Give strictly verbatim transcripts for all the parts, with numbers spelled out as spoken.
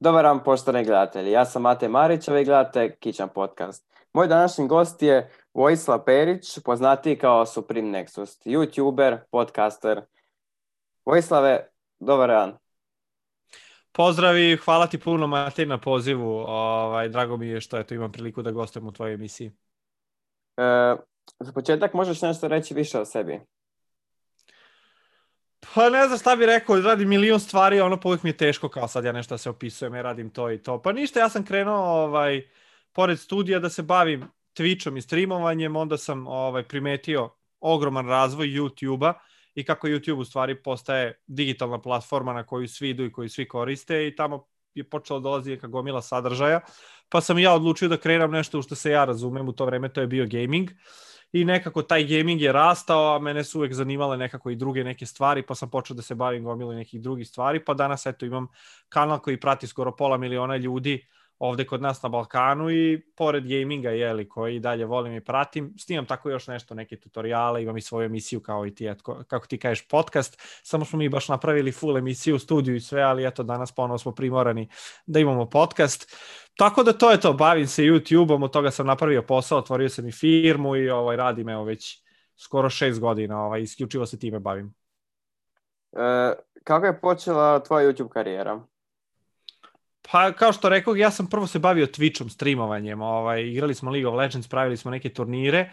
Dobar vam poštovani gledatelji, ja sam Mate Marić, a vi gledate Kičan podcast. Moj današnji gost je Vojslav Perić, poznatiji kao Supreme Nexus, YouTuber, podcaster. Vojslave, dobar dan. Pozdrav i hvala ti puno, Mate, na pozivu. Ovaj, drago mi je što eto, imam priliku da gostujem u tvojoj emisiji. E, za početak možeš nešto reći više o sebi? Pa ne znam šta bih rekao, radim milion stvari, ono pa uvijek mi je teško kao sad ja nešto se opisujem, ja radim to i to. Pa ništa, ja sam krenuo ovaj, pored studija da se bavim Twitchom i streamovanjem, onda sam ovaj, primetio ogroman razvoj YouTube-a i kako YouTube u stvari postaje digitalna platforma na koju svi idu i koju svi koriste i tamo je počela dolazi neka gomila sadržaja. Pa sam ja odlučio da kreiram nešto u što se ja razumem, u to vreme to je bio gaming. I nekako taj gaming je rastao, a mene su uvek zanimale nekako i druge neke stvari, pa sam počeo da se bavim gomilom nekih drugih stvari, pa danas eto imam kanal koji prati skoro pola miliona ljudi ovde kod nas na Balkanu i pored gaminga, jeli, koji dalje volim i pratim, snimam tako još nešto, neke tutoriale, imam i svoju emisiju kao i ti, etko, kako ti kažeš, podcast, samo smo mi baš napravili full emisiju u studiju i sve, ali eto danas ponovo smo primorani da imamo podcast. Tako da to je to, bavim se YouTube-om, od toga sam napravio posao, otvorio sam i firmu i ovaj, radim evo već skoro šest godina, ovaj, isključivo se time bavim. E, kako je počela tvoja YouTube karijera? Pa kao što rekao, ja sam prvo se bavio Twitchom, streamovanjem, ovaj, igrali smo League of Legends, pravili smo neke turnire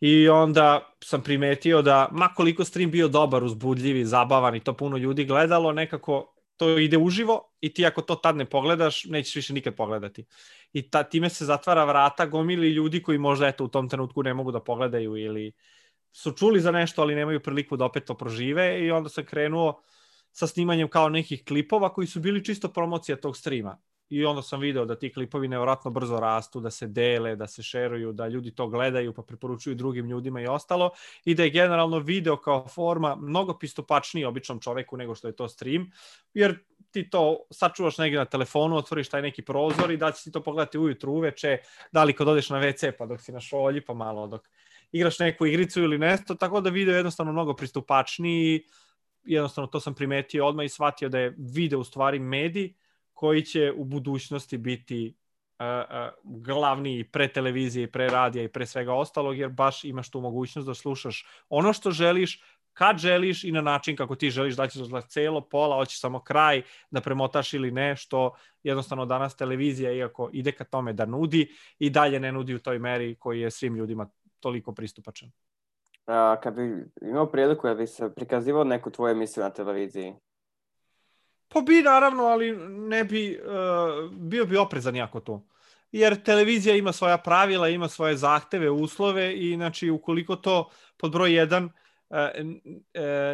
i onda sam primetio da makoliko stream bio dobar, uzbudljiv i zabavan i to puno ljudi gledalo, nekako to ide uživo i ti ako to tad ne pogledaš, nećeš više nikad pogledati. I ta, time se zatvara vrata gomili ljudi koji možda eto, u tom trenutku ne mogu da pogledaju ili su čuli za nešto, ali nemaju priliku da opet to prožive i onda sam krenuo sa snimanjem kao nekih klipova koji su bili čisto promocija tog streama. I onda sam video da ti klipovi nevjerojatno brzo rastu, da se dele, da se šeruju, da ljudi to gledaju pa preporučuju drugim ljudima i ostalo. I da je generalno video kao forma mnogo pristupačniji običnom čoveku nego što je to stream. Jer ti to sačuvaš negdje na telefonu, otvoriš taj neki prozor i da ćeš ti to pogledati ujutru, uveče, da li kad odeš na ve ce pa dok si na šolji pa malo dok igraš neku igricu ili nešto. Tako da video je jednostavno mnogo pristupačniji. Jednostavno to sam primetio odmah i shvatio da je video u stvari medij koji će u budućnosti biti uh, uh, glavni pre televizije i pre radija i pre svega ostalog, jer baš imaš tu mogućnost da slušaš ono što želiš, kad želiš i na način kako ti želiš, da ćeš da celo, pola, hoćeš samo kraj, da premotaš ili ne, što jednostavno danas televizija, iako ide ka tome da nudi, i dalje ne nudi u toj meri koji je svim ljudima toliko pristupačan. A, kad bi imao priliku, ja bi se prikazivao neku tvoju emisiju na televiziji? Pa bi, naravno, ali ne bi, uh, bio bi oprezan jako tu. Jer televizija ima svoja pravila, ima svoje zahteve, uslove i znači ukoliko to pod broj jedan uh, uh,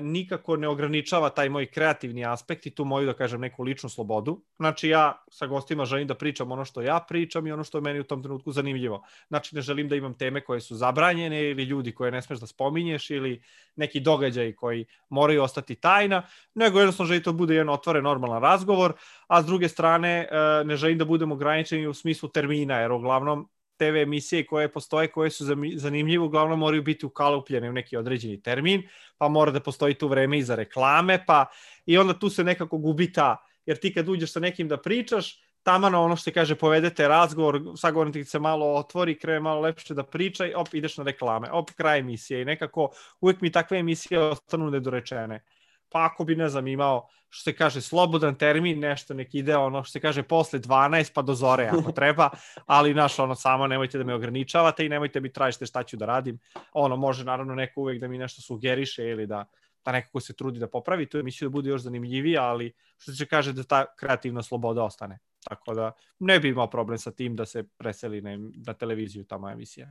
nikako ne ograničava taj moj kreativni aspekt i tu moju, da kažem, neku ličnu slobodu. Znači ja sa gostima želim da pričam ono što ja pričam i ono što je meni u tom trenutku zanimljivo. Znači ne želim da imam teme koje su zabranjene ili ljudi koje ne smeš da spominješ ili neki događaj koji moraju ostati tajna, nego jednostavno želim da to bude jedan otvoren normalan razgovor, a s druge strane ne želim da budem ograničeni u smislu termina, jer uglavnom te ve emisije koje postoje, koje su zanimljive, uglavnom moraju biti ukalupljene u neki određeni termin, pa mora da postoji tu vreme i za reklame, pa i onda tu se nekako gubi ta, jer ti kad uđeš sa nekim da pričaš, tamano ono što kaže povedete razgovor, sagovornik se malo otvori, krene malo lepše da priča i op, ideš na reklame, op, kraj emisije i nekako uvek mi takve emisije ostanu nedorečene. Pa ako bi, ne znam, imao, što se kaže, slobodan termin, nešto, nek ide, ono, što se kaže, posle dvanaest pa do zore, ako treba, ali, znaš, ono, samo nemojte da me ograničavate i nemojte da mi tražite šta ću da radim. Ono, može, naravno, neko uvek da mi nešto sugeriše ili da, da nekako se trudi da popravi tu emisiju, da bude još zanimljivija, ali, što se kaže, da ta kreativna sloboda ostane. Tako da, ne bi imao problem sa tim da se preseli na, na televiziju ta moja emisija.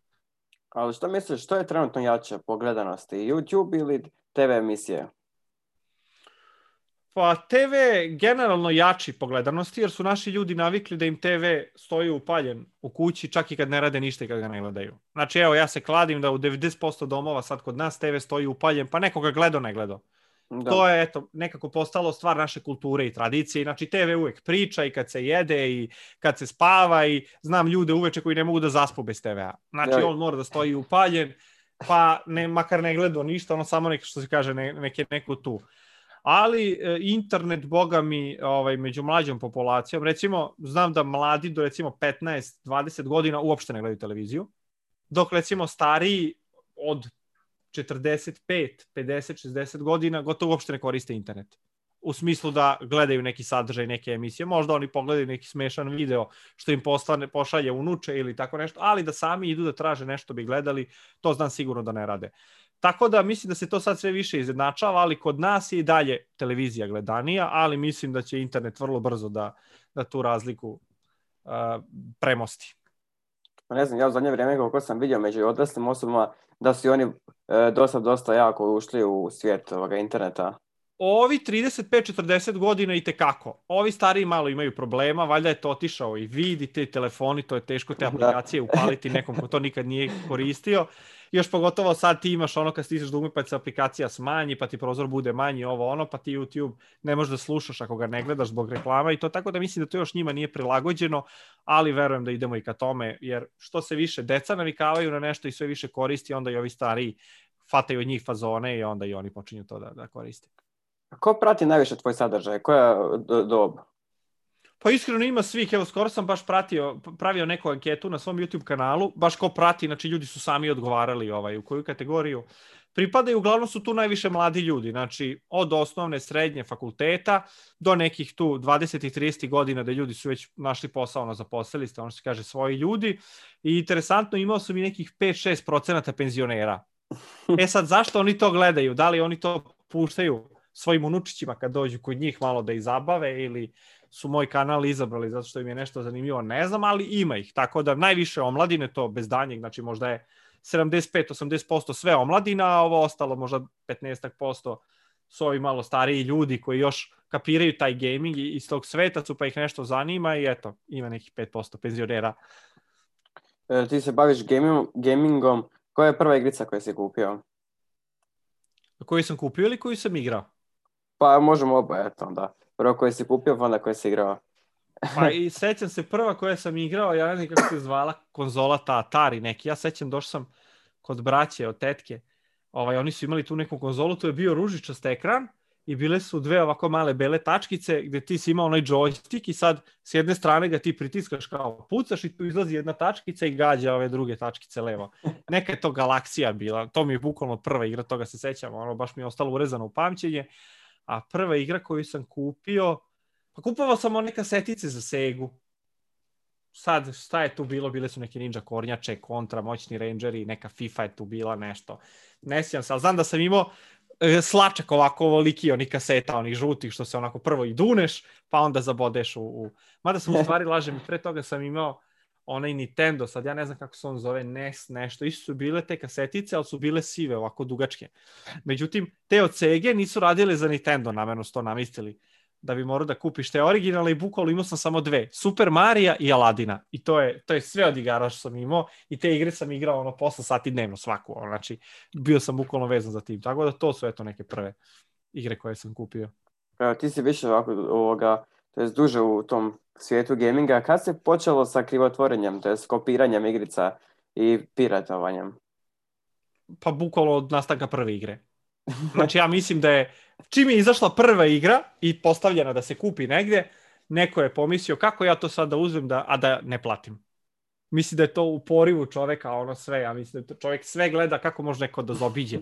Ali što misliš, što je trenutno jače po gledanosti, YouTube ili te ve emisije? Pa te ve generalno jači po gledanosti, jer su naši ljudi navikli da im te ve stoji upaljen u kući čak i kad ne rade ništa i kad ga ne gledaju. Znači evo ja se kladim da u devedeset posto domova sad kod nas te ve stoji upaljen, pa neko ga gledao, ne gledao. Da. To je eto, nekako postalo stvar naše kulture i tradicije. Znači te ve uvek priča i kad se jede i kad se spava i znam ljude uveče koji ne mogu da zaspu bez te vea. Znači da. On mora da stoji upaljen, pa ne, makar ne gledao ništa, ono samo nek, što se kaže ne, neke, neku tu. ali internet, boga mi, ovaj, među mlađom populacijom, recimo, znam da mladi do recimo petnaest dvadeset godina uopšte ne gledaju televiziju, dok recimo stariji od četrdeset pet, pedeset, šezdeset godina gotovo uopšte ne koriste internet. U smislu da gledaju neki sadržaj, neke emisije, možda oni pogledaju neki smešan video što im postane, pošalje unuče ili tako nešto, ali da sami idu da traže nešto bi gledali, to znam sigurno da ne rade. Tako da mislim da se to sad sve više izjednačava, ali kod nas je i dalje televizija gledanija, ali mislim da će internet vrlo brzo da, da tu razliku uh, premosti. Ne znam, ja u zadnje vrijeme kako sam vidio među odraslim osobama da su oni e, dosta, dosta jako ušli u svijet ovoga interneta. Ovi trideset pet četrdeset godina i tekako. Ovi stariji malo imaju problema, valjda je to otišao i vidi te telefoni, to je teško te aplikacije upaliti nekom ko to nikad nije koristio. Još pogotovo sad ti imaš ono kad stisneš dugme pa se aplikacija smanji, pa ti prozor bude manji, ovo ono, pa ti YouTube ne možeš da slušaš ako ga ne gledaš zbog reklama i to, tako da mislim da to još njima nije prilagođeno, ali verujem da idemo i ka tome, jer što se više deca navikavaju na nešto i sve više koristi, onda i ovi stariji fataju od njih fazone i onda i oni počinju to da, da koriste. Ko prati najviše tvoj sadržaj? Koja dob? Pa iskreno ima svih. Evo, skoro sam baš pratio, pravio neku anketu na svom YouTube kanalu. Baš ko prati, znači ljudi su sami odgovarali ovaj, u koju kategoriju pripadaju. Uglavnom su tu najviše mladi ljudi. Znači od osnovne, srednje, fakulteta do nekih tu dvadeset i trideset godina da ljudi su već našli posao, ono, zaposlili ste, ono što se kaže, svoji ljudi. I interesantno, imao sam i nekih pet šest posto penzionera. E sad, zašto oni to gledaju? Da li oni to puštaju svojim unučićima kad dođu kod njih malo da ih zabave ili su moj kanal izabrali zato što im je nešto zanimljivo, ne znam, ali ima ih. Tako da najviše omladine, to bez danjeg, znači možda je sedamdeset pet osamdeset posto sve omladina, a ovo ostalo možda petnaest posto su ovi malo stariji ljudi koji još kapiraju taj gaming i iz tog sveta su pa ih nešto zanima i eto, ima nekih pet posto penzionera. E, ti se baviš gaming, gamingom. Koja je prva igrica koju si kupio? Koju sam kupio ili koju sam igrao? Pa možemo oba, eto onda. Prvo koje si kupio, onda koje si igrao. Pa i sećam se prva koje sam igrao, ja ne znam kako se zvala konzola ta Atari neki. Ja sećam, došao sam kod braće od tetke. Ovaj, oni su imali tu neku konzolu, tu je bio ružičast ekran i bile su dve ovako male bele tačkice gdje ti si imao onaj joystick i sad s jedne strane ga ti pritiskaš kao pucaš i tu izlazi jedna tačkica i gađa ove druge tačkice levo. Neka je to Galaksija bila, to mi je bukvalno prva igra, toga se sećam, ono baš mi je ostalo urezano u pamćenje. A prva igra koju sam kupio, pa kupovao sam one kasetice za Segu. Sad, šta je tu bilo? Bile su neke Ninja Kornjače, Kontra, Moćni Rangeri, neka FIFA je tu bila, nešto. Ne sjećam se, ali znam da sam imao e, slačak ovako ovoliki, onih kaseta, onih žutih, što se onako prvo i duneš, pa onda zabodeš u... u... Mada sam u stvari, lažem, pre toga sam imao onaj Nintendo, sad ja ne znam kako se on zove, N E S, nešto, isto su bile te kasetice, ali su bile sive, ovako dugačke. Međutim, te od Sege nisu radile za Nintendo, namerno su to namistili, da bi morao da kupiš te originale i bukvalno imao sam samo dve, Super Mario i Aladdina. I to je, to je sve od igara što sam imao i te igre sam igrao ono posla sati dnevno svaku, ono, znači bio sam bukvalno vezan za tim, tako da to su eto neke prve igre koje sam kupio. Evo, ti si više ovako ovoga, to je duže u tom svijetu gaminga. Kad se počelo sa krivotvorenjem, to je s kopiranjem igrica i piratovanjem? Pa bukvalno od nastanka prve igre. Znači ja mislim da je, čim je izašla prva igra i postavljena da se kupi negdje, neko je pomislio kako ja to sad da uzmem, da, a da ne platim. Mislim da je to u porivu čoveka, ono sve, ja mislim da čovjek sve gleda kako može neko da zobiđe.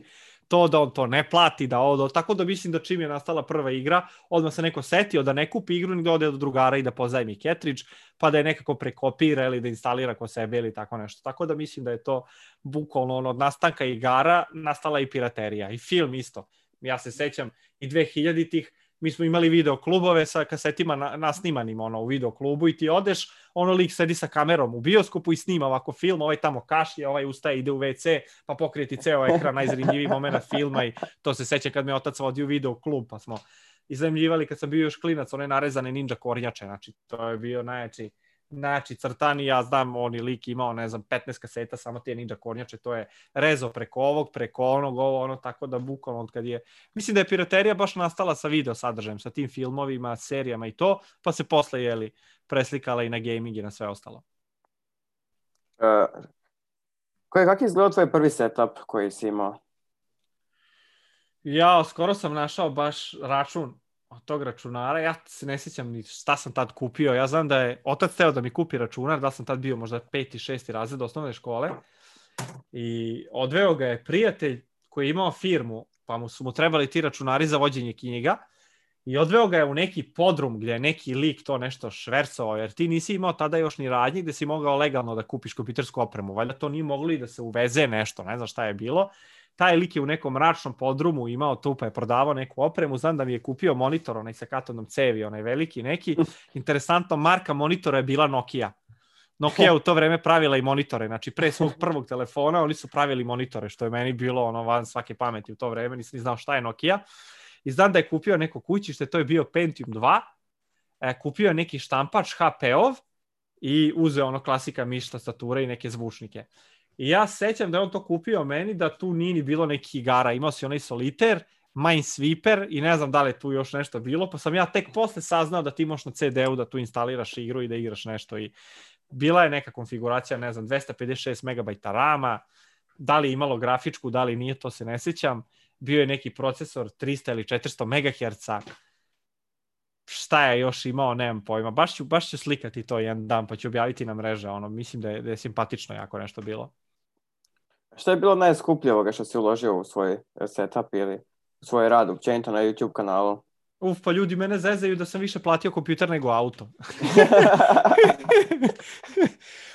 To da on to ne plati, da ovo, tako da mislim da čim je nastala prva igra, odmah se neko setio da ne kupi igru, nego ode do drugara i da pozajmi cartridge, pa da je nekako prekopira ili da instalira ko sebe ili tako nešto. Tako da mislim da je to bukvalno ono, od nastanka igara nastala i piraterija. I film isto. Ja se sećam i dvehiljaditih, mi smo imali videoklubove sa kasetima na, na snimanima ono, u videoklubu i ti odeš, ono lik sedi sa kamerom u bioskopu i snima ovako film, ovaj tamo kašlje, ovaj ustaje, ide u ve ce, pa pokrije ti ceo ekran, najzanimljiviji moment filma i to se seća kad me otac vodi u videoklub, pa smo izajmljivali kad sam bio još klinac, one narezane Ninja Kornjače, znači to je bio najjači, znači crtani, ja znam, oni lik imao, ne znam, petnaest kaseta, samo te Ninja Kornjače, to je rezo preko ovog, preko onog, ovo, ono, tako da bukvalno od kad je, mislim da je piraterija baš nastala sa video sadržajem, sa tim filmovima, serijama i to, pa se posle, jeli, preslikala i na gaming i na sve ostalo. Uh, Kako je izgledao tvoj prvi setup koji si imao? Ja, skoro sam našao baš račun od tog računara. Ja se ne sjećam ni šta sam tad kupio. Ja znam da je otac hteo da mi kupi računar, da sam tad bio možda peti, šesti razred osnovne škole. I odveo ga je prijatelj koji je imao firmu, pa mu su mu trebali ti računari za vođenje knjiga. I odveo ga je u neki podrum gdje je neki lik to nešto švercao, jer ti nisi imao tada još ni radnji gdje si mogao legalno da kupiš kompjutersku opremu. Valjda to nije moglo i da se uveze nešto, ne znam šta je bilo. Taj lik je u nekom mračnom podrumu imao tu pa je prodavao neku opremu. Znam da mi je kupio monitor, onaj sa katodnom cevi, onaj veliki neki. Interesantno, marka monitora je bila Nokia. Nokia u to vreme pravila i monitore. Znači, pre svog prvog telefona oni su pravili monitore, što je meni bilo ono van svake pameti u to vreme. Nisam ni znao šta je Nokia. I znam da je kupio neko kućište, to je bio Pentium dva, e, kupio je neki štampač H P-ov i uzeo ono klasika miš, tastature i neke zvučnike. I ja sećam da je on to kupio meni, da tu nije ni bilo nekih igara. Imao si onaj Solitaire, Minesweeper i ne znam da li je tu još nešto bilo, pa sam ja tek posle saznao da ti možeš na C D-u da tu instaliraš igru i da igraš nešto. I bila je neka konfiguracija, ne znam, dvesta pedeset šest megabajta rama, da li je imalo grafičku, da li nije, to se ne sjećam. Bio je neki procesor trista ili četiristo megaherca. Šta je još imao, nemam pojma. Baš ću, baš ću slikati to jedan dan, pa ću objaviti na mreže. Ono, mislim da je, da je simpatično jako nešto bilo. Šta je bilo najskupljivoga što si uložio u svoj setup ili u svoj rad općenito na YouTube kanalu? Uf, pa ljudi mene zezaju da sam više platio kompjuter nego auto.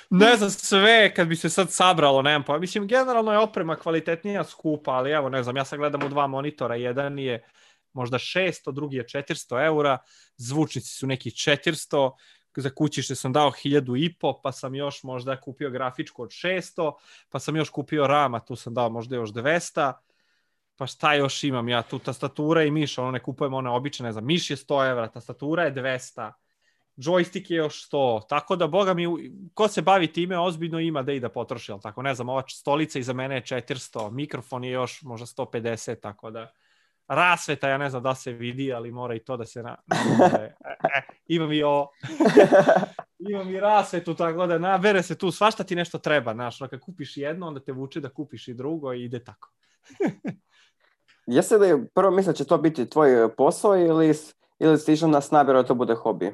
Ne znam, sve kad bi se sad sabralo, nemam pojma. Mislim, generalno je oprema kvalitetnija, skupa, ali evo, ne znam, ja sad gledam u dva monitora, jedan je možda šesto, drugi je četiristo eura, zvučnici su neki četiristo, za kućište sam dao hiljadu i po, pa sam još možda kupio grafičku od šesto, pa sam još kupio rama, tu sam dao možda još dvesta, pa šta još imam ja tu, tastatura i miš, ono ne kupujem one obične, ne znam, miš je sto evra, tastatura je dvesta, joystick je još sto, tako da, boga mi, ko se bavi time, ozbiljno ima da i da potroši, ali tako, ne znam, ova stolica iza mene je četiristo, mikrofon je još možda sto pedeset, tako da, rasveta, ja ne znam da se vidi, ali mora i to da se, na... e, e, imam i ovo, imam i rasvetu, tako da, nabere se tu, svašta ti nešto treba, znaš, kad kupiš jedno, onda te vuče da kupiš i drugo i ide tako. Jesi li prvo misle će to biti tvoj posao ili, ili si išao na snaberu da to bude hobi?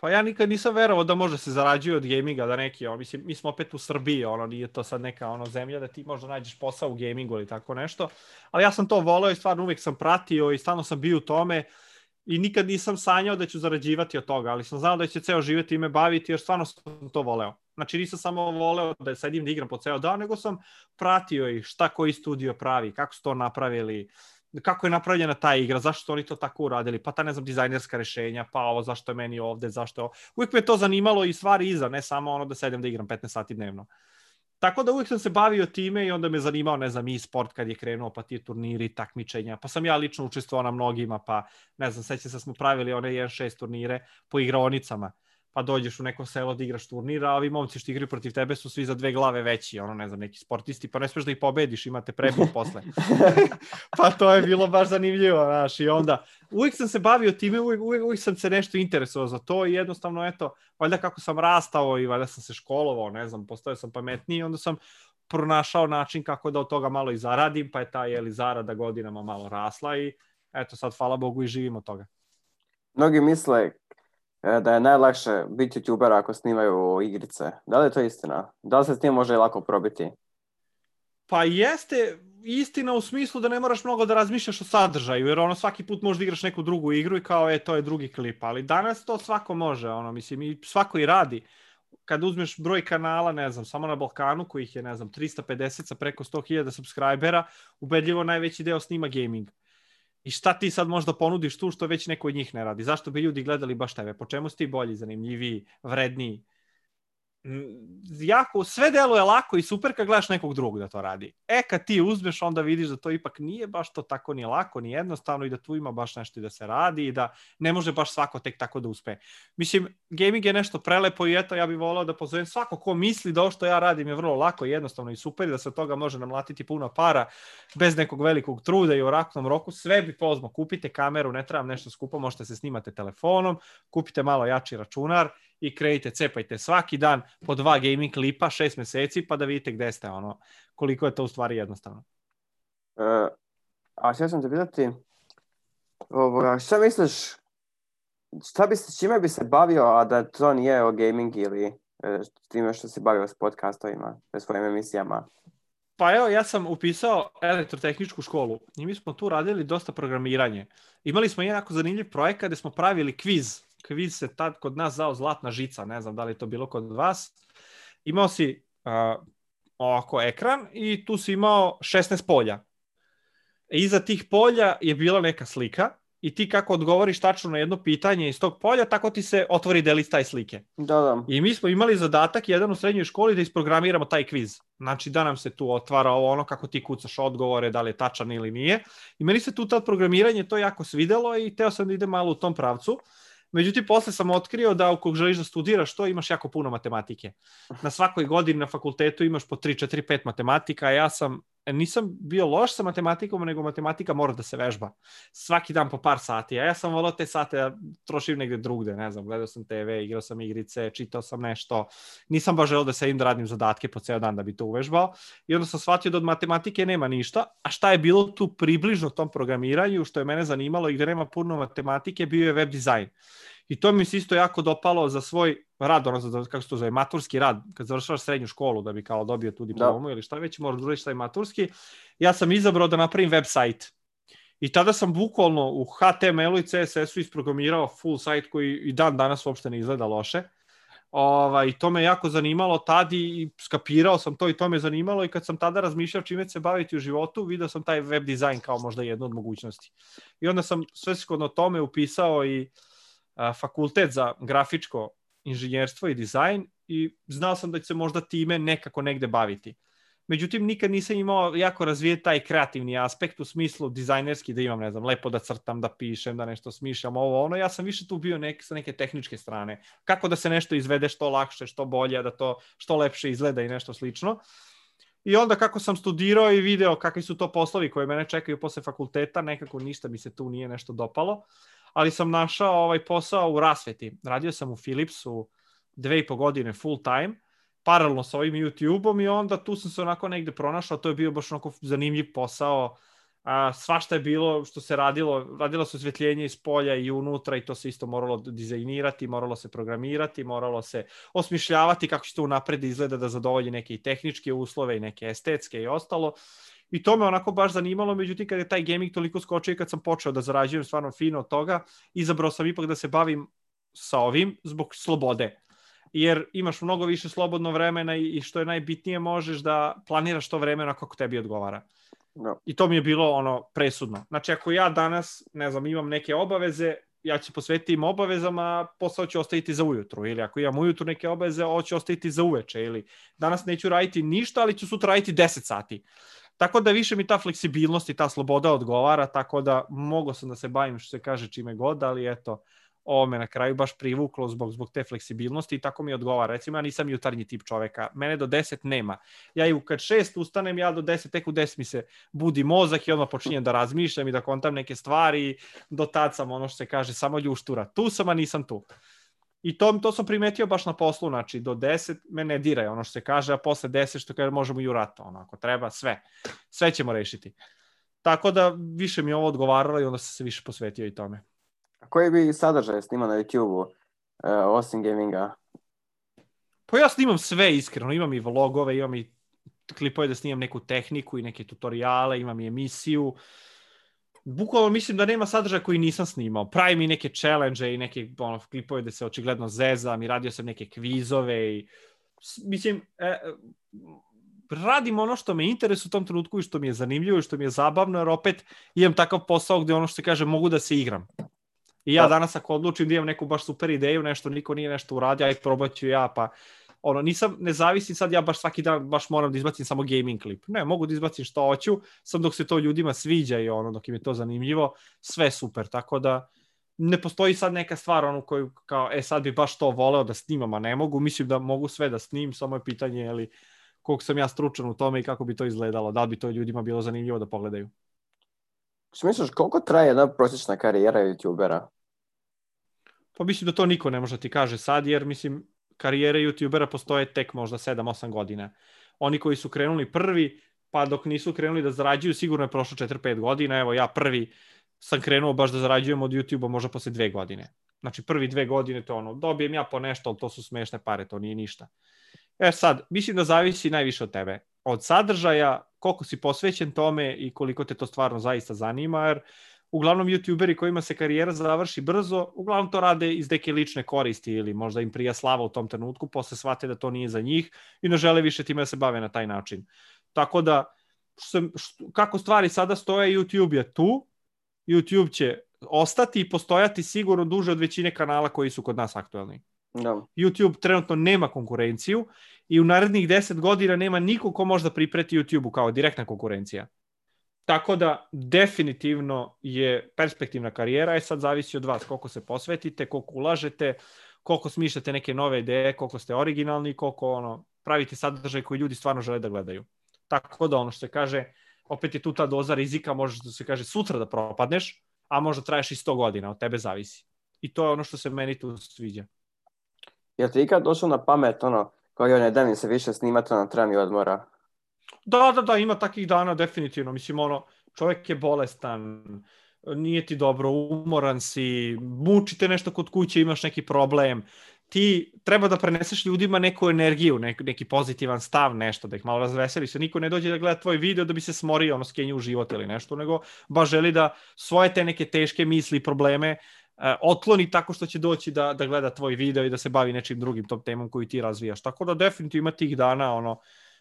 Pa ja nikad nisam verovao da može se zarađuje od gaminga, da neki, ono, mislim, mi smo opet u Srbiji, ono, nije to sad neka ono zemlja da ti možda nađeš posao u gamingu ili tako nešto, ali ja sam to voleo i stvarno uvijek sam pratio i stalno sam bio u tome i nikad nisam sanjao da ću zarađivati od toga, ali sam znao da će ceo život time baviti jer stvarno sam to voleo. Znači nisam samo voleo da sedim da igram po ceo dan, nego sam pratio i šta koji studio pravi, kako su to napravili, kako je napravljena ta igra, zašto oni to tako uradili, pa ta, ne znam, dizajnerska rješenja, pa ovo, zašto je meni ovdje, zašto je ovo. Uvijek me to zanimalo i stvari iza, ne samo ono da sedem da igram petnaest sati dnevno. Tako da uvijek sam se bavio time i onda me zanimao, ne znam, i sport kad je krenuo, pa ti turniri, takmičenja, pa sam ja lično učestvovao na mnogima, pa ne znam, sećam se smo pravili one jedan šest turnire po igraonicama. Pa dođeš u neko selo da igraš turnira, a ovi momci što igraju protiv tebe su svi za dve glave veći, ono, ne znam, neki sportisti, pa ne smiješ da ih pobediš, imate preboj posle. Pa to je bilo baš zanimljivo, znaš, i onda uvijek sam se bavio time, uvijek, uvijek, uvijek sam se nešto interesovao za to i jednostavno, eto, valjda kako sam rastao i valjda sam se školovao, ne znam, postao sam pametniji, onda sam pronašao način kako da od toga malo i zaradim, pa je ta, jeli, zarada godinama malo rasla i eto, sad, hvala Bogu, i živim od toga. Mnogi misle da je najlakše biti youtuber ako snimaju igrice. Da li je to istina? Da li se s tim može lako probiti? Pa jeste istina u smislu da ne moraš mnogo da razmišljaš o sadržaju, jer ono svaki put možda igraš neku drugu igru i kao je to je drugi klip, ali danas to svako može, ono, mislim, i svako i radi. Kad uzmeš broj kanala, ne znam, samo na Balkanu kojih je, ne znam, trista pedeset sa preko sto hiljada subscribera, ubedljivo najveći deo snima gaming. I šta ti sad možda ponudiš tu što već neko od njih ne radi? Zašto bi ljudi gledali baš tebe? Po čemu si ti bolji, zanimljiviji, vredniji? Jako, sve deluje lako i super kad gledaš nekog drugog da to radi. E, kad ti uzmeš, onda vidiš da to ipak nije baš to tako ni lako, ni jednostavno i da tu ima baš nešto i da se radi i da ne može baš svako tek tako da uspe. Mislim, gaming je nešto prelepo i eto, ja bih volao da pozovem svako ko misli da ovo što ja radim je vrlo lako i jednostavno i super i da se od toga može namlatiti puno para bez nekog velikog truda i u raknom roku. Sve bi pozvao, kupite kameru, ne trebam nešto skupo, možete se snimate telefonom, kupite malo jači računar i krenite, cepajte svaki dan po dva gaming klipa, šest meseci, pa da vidite gde ste, ono, koliko je to u stvari jednostavno. E, A htio sam te pitati, ovoga, šta misliš, šta bi se, čime bi se bavio, a da to nije o gaming ili e, time što si bavio s podcastovima, s svojim emisijama? Pa evo, ja sam upisao elektrotehničku školu i mi smo tu radili dosta programiranje. Imali smo jednako zanimljiv projekat gdje smo pravili kviz. Kviz se tad kod nas zao zlatna žica, ne znam da li je to bilo kod vas. Imao si uh, ovako ekran i tu si imao šesnaest polja. Iza tih polja je bila neka slika i ti kako odgovoriš tačno na jedno pitanje iz tog polja, tako ti se otvori delić taj slike. Da, da. I mi smo imali zadatak jedan u srednjoj školi da isprogramiramo taj kviz. Znači da nam se tu otvara ovo ono kako ti kucaš odgovore, da li je tačan ili nije. I meni se tu tad programiranje to jako svidelo i teo sam da idem malo u tom pravcu. Međutim, posle sam otkrio da ako želiš da studiraš to, imaš jako puno matematike. Na svakoj godini na fakultetu imaš po tri, četiri, pet matematika, a ja sam, nisam bio loš sa matematikom, nego matematika mora da se vežba. Svaki dan po par sati, a ja sam volao te sate da trošim negdje drugde, ne znam, gledao sam te ve, igrao sam igrice, čitao sam nešto. Nisam baš želeo da sedim da radim zadatke po ceo dan da bi to uvežbao. I onda sam shvatio da od matematike nema ništa, a šta je bilo tu približno tom programiranju, što je mene zanimalo i gdje nema puno matematike, bio je web dizajn. I to mi se isto jako dopalo za svoj rad, ono, kako se to zove, maturski rad, kad završavaš srednju školu da bi kao dobio tu diplomu da. Ili šta već, moraš završiti taj maturski. Ja sam izabrao da napravim web sajt. I tada sam bukvalno u ha te em elu i ce es esu isprogramirao full sajt koji i dan danas uopšte ne izgleda loše. Ova, i to me jako zanimalo tad i skapirao sam to i to me zanimalo i kad sam tada razmišljao čime se baviti u životu, vidio sam taj web dizajn kao možda jednu od mogućnosti. I onda sam sveshodno tome upisao i fakultet za grafičko inženjerstvo i dizajn i znao sam da će se možda time nekako negde baviti. Međutim, nikad nisam imao jako razvijen taj kreativni aspekt u smislu dizajnerski da imam, ne znam, lepo da crtam, da pišem, da nešto smišljam, ovo, ono. Ja sam više tu bio nek, sa neke tehničke strane. Kako da se nešto izvede što lakše, što bolje, da to što lepše izgleda i nešto slično. I onda kako sam studirao i video kakvi su to poslovi koje mene čekaju posle fakulteta, nekako ništa mi se tu nije nešto dopalo. Ali sam našao ovaj posao u rasveti. Radio sam u Philipsu dve i po godine full time, paralelno sa ovim YouTube-om i onda tu sam se onako negde pronašao, to je bio baš onako zanimljiv posao. A, svašta je bilo što se radilo, radilo se osvjetljenje iz polja i unutra i to se isto moralo dizajnirati, moralo se programirati, moralo se osmišljavati kako će to unapred izgleda da zadovolji neke i tehničke uslove i neke estetske i ostalo. I to me onako baš zanimalo, međutim kad je taj gaming toliko skočio i kad sam počeo da zarađujem stvarno fino od toga, izabrao sam ipak da se bavim sa ovim zbog slobode. Jer imaš mnogo više slobodno vremena i što je najbitnije možeš da planiraš to vremena kako tebi odgovara. No. I to mi je bilo ono presudno. Znači ako ja danas, ne znam, imam neke obaveze, ja ću se posvetiti im obavezama, posao ću ostaviti za ujutru. Ili ako imam ujutru neke obaveze, ovo ću ostaviti za uveče. Ili danas neću raditi ništa, ali ću sutra raditi deset sati. Tako da više mi ta fleksibilnost i ta sloboda odgovara, tako da mogo sam da se bavim što se kaže čime god, ali eto, ovo me na kraju baš privuklo zbog, zbog te fleksibilnosti i tako mi odgovara. Recimo, ja nisam jutarnji tip čoveka, mene do deset nema. Ja i kad šest ustanem, ja do deset, tek u deset mi se budi mozak i odmah počinjem da razmišljam i da kontam neke stvari, do tad sam ono što se kaže samo ljuštura. Tu sam, a nisam tu. I to, to sam primetio baš na poslu, znači do deset me ne diraj, ono što se kaže, a posle deset što kaže možemo i u rata, ono ako treba, sve, sve ćemo rešiti. Tako da više mi ovo odgovaralo i onda sam se više posvetio i tome. A koji bi sadržaj snimao na YouTube-u, uh, osim gaminga? Pa ja snimam sve iskreno, imam i vlogove, imam i klipove da snimam neku tehniku i neke tutoriale, imam i emisiju. Bukvalno mislim da nema sadržaja koji nisam snimao. Pravim i neke challenge i neke ono, klipove gde se očigledno zezam i radio sam neke kvizove. I, mislim, e, radim ono što me interesuje u tom trenutku i što mi je zanimljivo i što mi je zabavno, jer opet imam takav posao gde ono što se kaže mogu da se igram. I ja danas ako odlučim da imam neku baš super ideju, nešto niko nije nešto uradio, aj probat ću ja, pa ono, nisam nezavisan sad, ja baš svaki dan baš moram da izbacim samo gaming klip. Ne, mogu da izbacim što hoću, sam dok se to ljudima sviđa i ono, dok im je to zanimljivo, sve super, tako da ne postoji sad neka stvar ono koju kao, e sad bi baš to voleo da snimam, a ne mogu, mislim da mogu sve da snim, samo je pitanje je li koliko sam ja stručan u tome i kako bi to izgledalo, da li bi to ljudima bilo zanimljivo da pogledaju. Što misliš, koliko traje jedna prosječna karijera youtubera? Pa mislim da to niko ne može ti kaže sad, jer mislim karijere youtubera postoje tek možda sedam osam godina. Oni koji su krenuli prvi pa dok nisu krenuli da zarađuju, sigurno je prošlo četiri pet godina. Evo, ja prvi sam krenuo baš da zarađujem od YouTube-a možda posle dve godine. Znači, prvi dve godine to ono, dobijem ja po nešto, ali to su smešne pare, to nije ništa. E sad, mislim da zavisi najviše od tebe. Od sadržaja, koliko si posvećen tome i koliko te to stvarno zaista zanima, jer uglavnom youtuberi kojima se karijera završi brzo, uglavnom to rade iz neke lične koristi ili možda im prija slava u tom trenutku, posle shvate da to nije za njih i ne žele više time da se bave na taj način. Tako da, kako stvari sada stoje, YouTube je tu, YouTube će ostati i postojati sigurno duže od većine kanala koji su kod nas aktuelni. Da. YouTube trenutno nema konkurenciju i u narednih deset godina nema niko ko možda pripreti YouTube-u kao direktna konkurencija. Tako da definitivno je perspektivna karijera, je sad zavisi od vas koliko se posvetite, koliko ulažete, koliko smišljate neke nove ideje, koliko ste originalni, koliko ono, pravite sadržaj koji ljudi stvarno žele da gledaju. Tako da ono što se kaže, opet je tu ta doza rizika, možeš da se kaže sutra da propadneš, a možda traješ i sto godina, od tebe zavisi. I to je ono što se meni tu sviđa. Jel ti ikad došao na pamet, ono, koji je ne da mi se više snimati, ono, treba mi odmora? Da, da, da, ima takvih dana, definitivno. Mislim, ono, čovjek je bolestan, nije ti dobro, umoran si, muči te nešto kod kuće, imaš neki problem. Ti treba da preneseš ljudima neku energiju, nek, neki pozitivan stav, nešto, da ih malo razveseliš. Niko ne dođe da gleda tvoj video da bi se smorio, ono, skenje u život ili nešto, nego baš želi da svoje te neke teške misli i probleme otloni tako što će doći da, da gleda tvoj video i da se bavi nečim drugim tom temom koju ti razvijaš. Tako da definitivno ima tih dana, ono,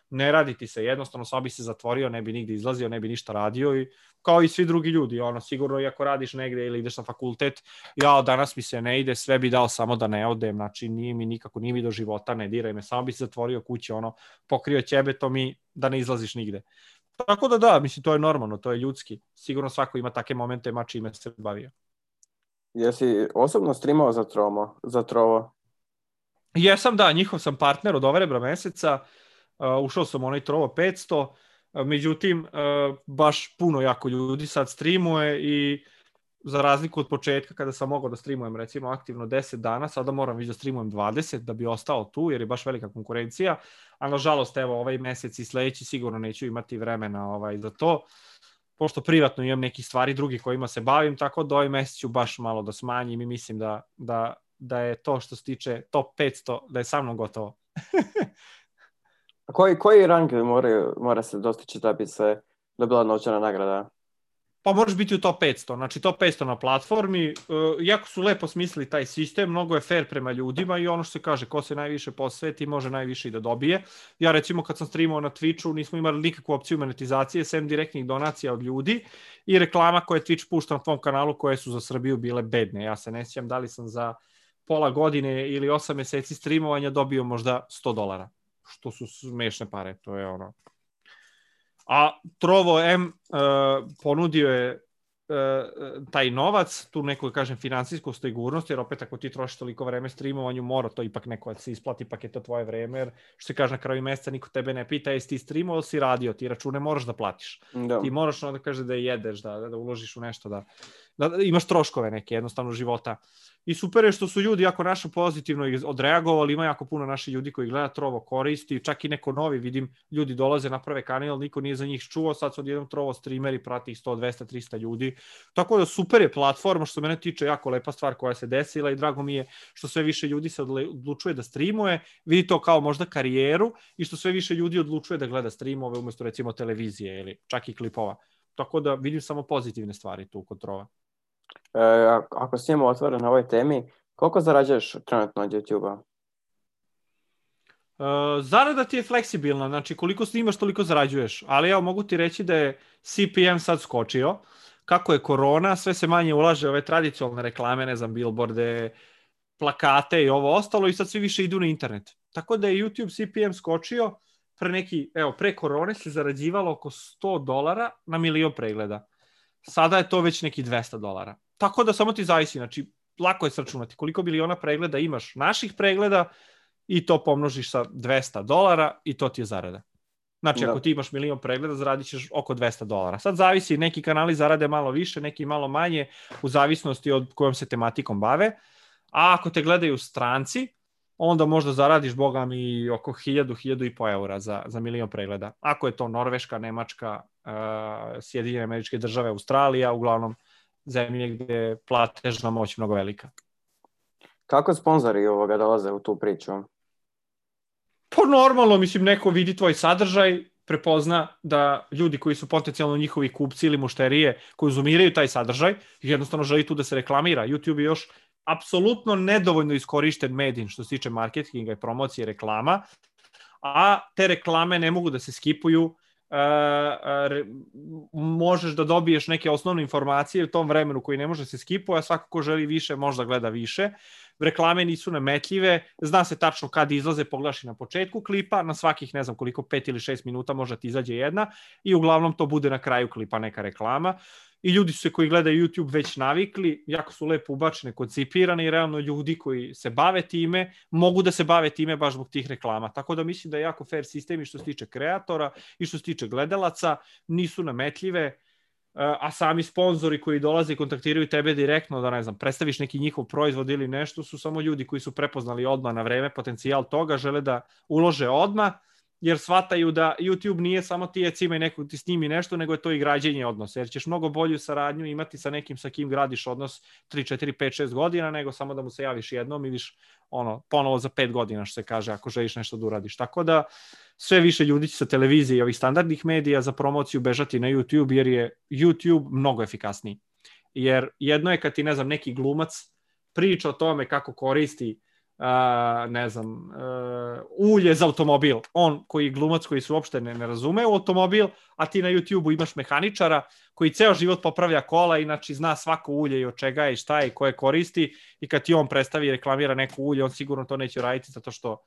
ne radi ti se, jednostavno sam bi se zatvorio, ne bi nigde izlazio, ne bi ništa radio, i kao i svi drugi ljudi, ono, sigurno i ako radiš negde ili ideš na fakultet, ja danas mi se ne ide, sve bi dao samo da ne odem, znači nije mi nikako, nije mi do života, ne diraj me, samo bi se zatvorio kuće, ono, pokrio ćebetom i da ne izlaziš nigde. Tako da da, mislim, to je normalno, to je ljudski, sigurno svako ima take momente, ma čime se bavio. Jesi osobno streamao za, za Trovo? Jesam, da, njihov sam partner od novembra meseca, uh, ušao sam onaj Trovo petsto, uh, međutim, uh, baš puno jako ljudi sad streamuje i za razliku od početka kada sam mogao da streamujem recimo aktivno deset dana, sada moram već da streamujem dvadeset da bi ostao tu jer je baš velika konkurencija, a nažalost evo ovaj mesec i sledeći sigurno neću imati vremena ovaj, za to. Pošto privatno imam nekih stvari drugi kojima se bavim, tako da ovaj mesec ću baš malo da smanjim i mislim da, da, da je to što se tiče top petsto, da je sa mnom gotovo. A koji, koji rang mora, mora se dostići da bi se dobila novčana nagrada? Pa moraš biti u top petsto, znači top petsto na platformi. Jako su lepo smislili taj sistem, mnogo je fair prema ljudima i ono što se kaže, ko se najviše posveti može najviše i da dobije. Ja recimo kad sam streamao na Twitchu nismo imali nikakvu opciju monetizacije, sem direktnih donacija od ljudi i reklama koje Twitch pušta na tvom kanalu koje su za Srbiju bile bedne. Ja se ne sjećam da li sam za pola godine ili osam meseci streamovanja dobio možda sto dolara, što su smešne pare, to je ono... A Trovo M uh, ponudio je uh, taj novac, tu neku, kažem, finansijsku sigurnost, jer opet ako ti trošiš toliko vreme streamovanju, mora to ipak neko da se isplati, ipak je to tvoje vreme, jer što se kaže na kraju mjeseca, niko tebe ne pita, jesi ti streamovao, si radio, ti račune moraš da platiš. Da. Ti moraš onda kaže da jedeš, da, da uložiš u nešto, da, da imaš troškove neke, jednostavno života. I super je što su ljudi jako našo pozitivno odreagovali, ima jako puno naših ljudi koji gleda Trovo, koristi, čak i neko novi, vidim, ljudi dolaze na prve kanal, niko nije za njih čuo, sad su odjednom Trovo streameri, prati ih sto, dvesta, trista ljudi, tako da super je platforma, što mene tiče jako lepa stvar koja se desila i drago mi je što sve više ljudi se odlučuje da streamuje, vidi to kao možda karijeru i što sve više ljudi odlučuje da gleda streamove umjesto recimo televizije ili čak i klipova, tako da vidim samo pozitivne stvari tu kod Trova. E, ako si imamo otvoren na ovoj temi, koliko zarađuješ trenutno od YouTube-a? E, zarada ti je fleksibilna, znači koliko snimaš toliko zarađuješ, ali ja mogu ti reći da je C P M sad skočio, kako je korona, sve se manje ulaže ove tradicionalne reklame, ne znam, billboarde, plakate i ovo ostalo i sad svi više idu na internet. Tako da je YouTube C P M skočio, pre neki, evo, pre korone se zarađivalo oko sto dolara na milion pregleda. Sada je to već neki dvesta dolara. Tako da samo ti zavisi, znači lako je sračunati koliko miliona pregleda imaš naših pregleda i to pomnožiš sa dvesta dolara i to ti je zarada. Znači da. Ako ti imaš milion pregleda zaradit ćeš oko dvesta dolara. Sad zavisi, neki kanali zarade malo više, neki malo manje u zavisnosti od kojom se tematikom bave. A ako te gledaju stranci, onda možda zaradiš, boga mi, oko hiljadu, hiljadu i po eura za, za milion pregleda. Ako je to Norveška, Nemačka, uh, Sjedinjene Američke Države, Australija, uglavnom zemlje gdje je platežna moć mnogo velika. Kako sponzori ovoga dolaze u tu priču? Pa normalno, mislim, neko vidi tvoj sadržaj, prepozna da ljudi koji su potencijalno njihovi kupci ili mušterije konzumiraju taj sadržaj, jednostavno želi tu da se reklamira. YouTube je još apsolutno nedovoljno iskorišten medij što se tiče marketinga i promocije reklama, a te reklame ne mogu da se skipuju. E, možeš da dobiješ neke osnovne informacije u tom vremenu koji ne može se skipuje, a svako ko želi više možda gleda više. Reklame nisu nametljive, zna se tačno kad izlaze, pogledaš i na početku klipa, na svakih ne znam koliko, pet ili šest minuta možda ti izađe jedna i uglavnom to bude na kraju klipa neka reklama. I ljudi su se koji gledaju YouTube već navikli, jako su lepo ubačene, koncipirane i realno ljudi koji se bave time mogu da se bave time baš zbog tih reklama. Tako da mislim da je jako fair sistem i što se tiče kreatora i što se tiče gledalaca, nisu nametljive, a sami sponzori koji dolaze i kontaktiraju tebe direktno da, ne znam, predstaviš neki njihov proizvod ili nešto, su samo ljudi koji su prepoznali odmah na vreme potencijal toga, žele da ulože odmah, jer shvataju da YouTube nije samo ti je cimaj nekog, ti snimi nešto, nego je to i građenje odnosa, jer ćeš mnogo bolju saradnju imati sa nekim sa kim gradiš odnos tri, četiri, pet, šest godina, nego samo da mu se javiš jednom i viš ono, ponovo za pet godina, što se kaže, ako želiš nešto da uradiš. Tako da sve više ljudi će sa televizije i ovih standardnih medija za promociju bežati na YouTube, jer je YouTube mnogo efikasniji. Jer jedno je kad ti, ne znam, neki glumac priča o tome kako koristi Uh, ne znam, uh, ulje za automobil. On koji glumac koji se uopšte ne, ne razume u automobil, a ti na YouTube-u imaš mehaničara koji ceo život popravlja kola, inači zna svako ulje i od čega je i šta je i koje koristi, i kad ti on predstavi i reklamira neko ulje, on sigurno to neće raditi zato što,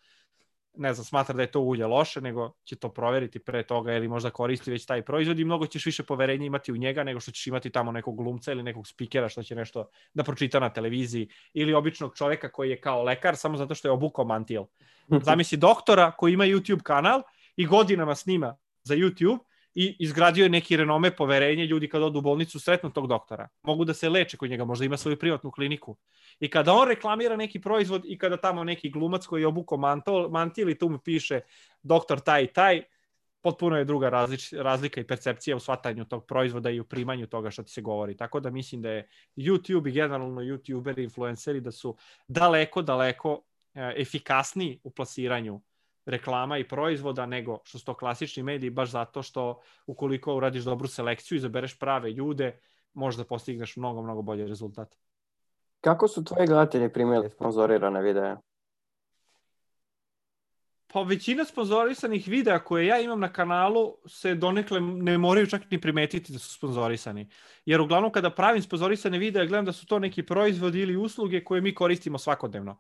ne znam, smatra da je to ulje loše, nego će to proveriti pre toga ili možda koristi već taj proizvod i mnogo ćeš više poverenja imati u njega nego što ćeš imati tamo nekog glumca ili nekog spikera što će nešto da pročita na televiziji ili običnog čoveka koji je kao lekar samo zato što je obukao mantil. Zamisli doktora koji ima YouTube kanal i godinama snima za YouTube i izgradio je neki renome, poverenje, ljudi kada odu u bolnicu sretnu tog doktora. Mogu da se leče kod njega, možda ima svoju privatnu kliniku. I kada on reklamira neki proizvod i kada tamo neki glumac koji je obukao mantil i tu mu piše doktor taj i taj, potpuno je druga različ, razlika i percepcija u shvatanju tog proizvoda i u primanju toga što ti se govori. Tako da mislim da je YouTube i generalno YouTuberi, influenceri, da su daleko, daleko e, efikasniji u plasiranju reklama i proizvoda nego što su to klasični mediji, baš zato što ukoliko uradiš dobru selekciju, izabereš prave ljude, možda postigneš mnogo, mnogo bolje rezultate. Kako su tvoji gledatelji primili sponzorirane videe? Pa većina sponzorisanih videa koje ja imam na kanalu se donekle ne moraju čak ni primetiti da su sponzorisani. Jer uglavnom kada pravim sponzorisane videa gledam da su to neki proizvodi ili usluge koje mi koristimo svakodnevno.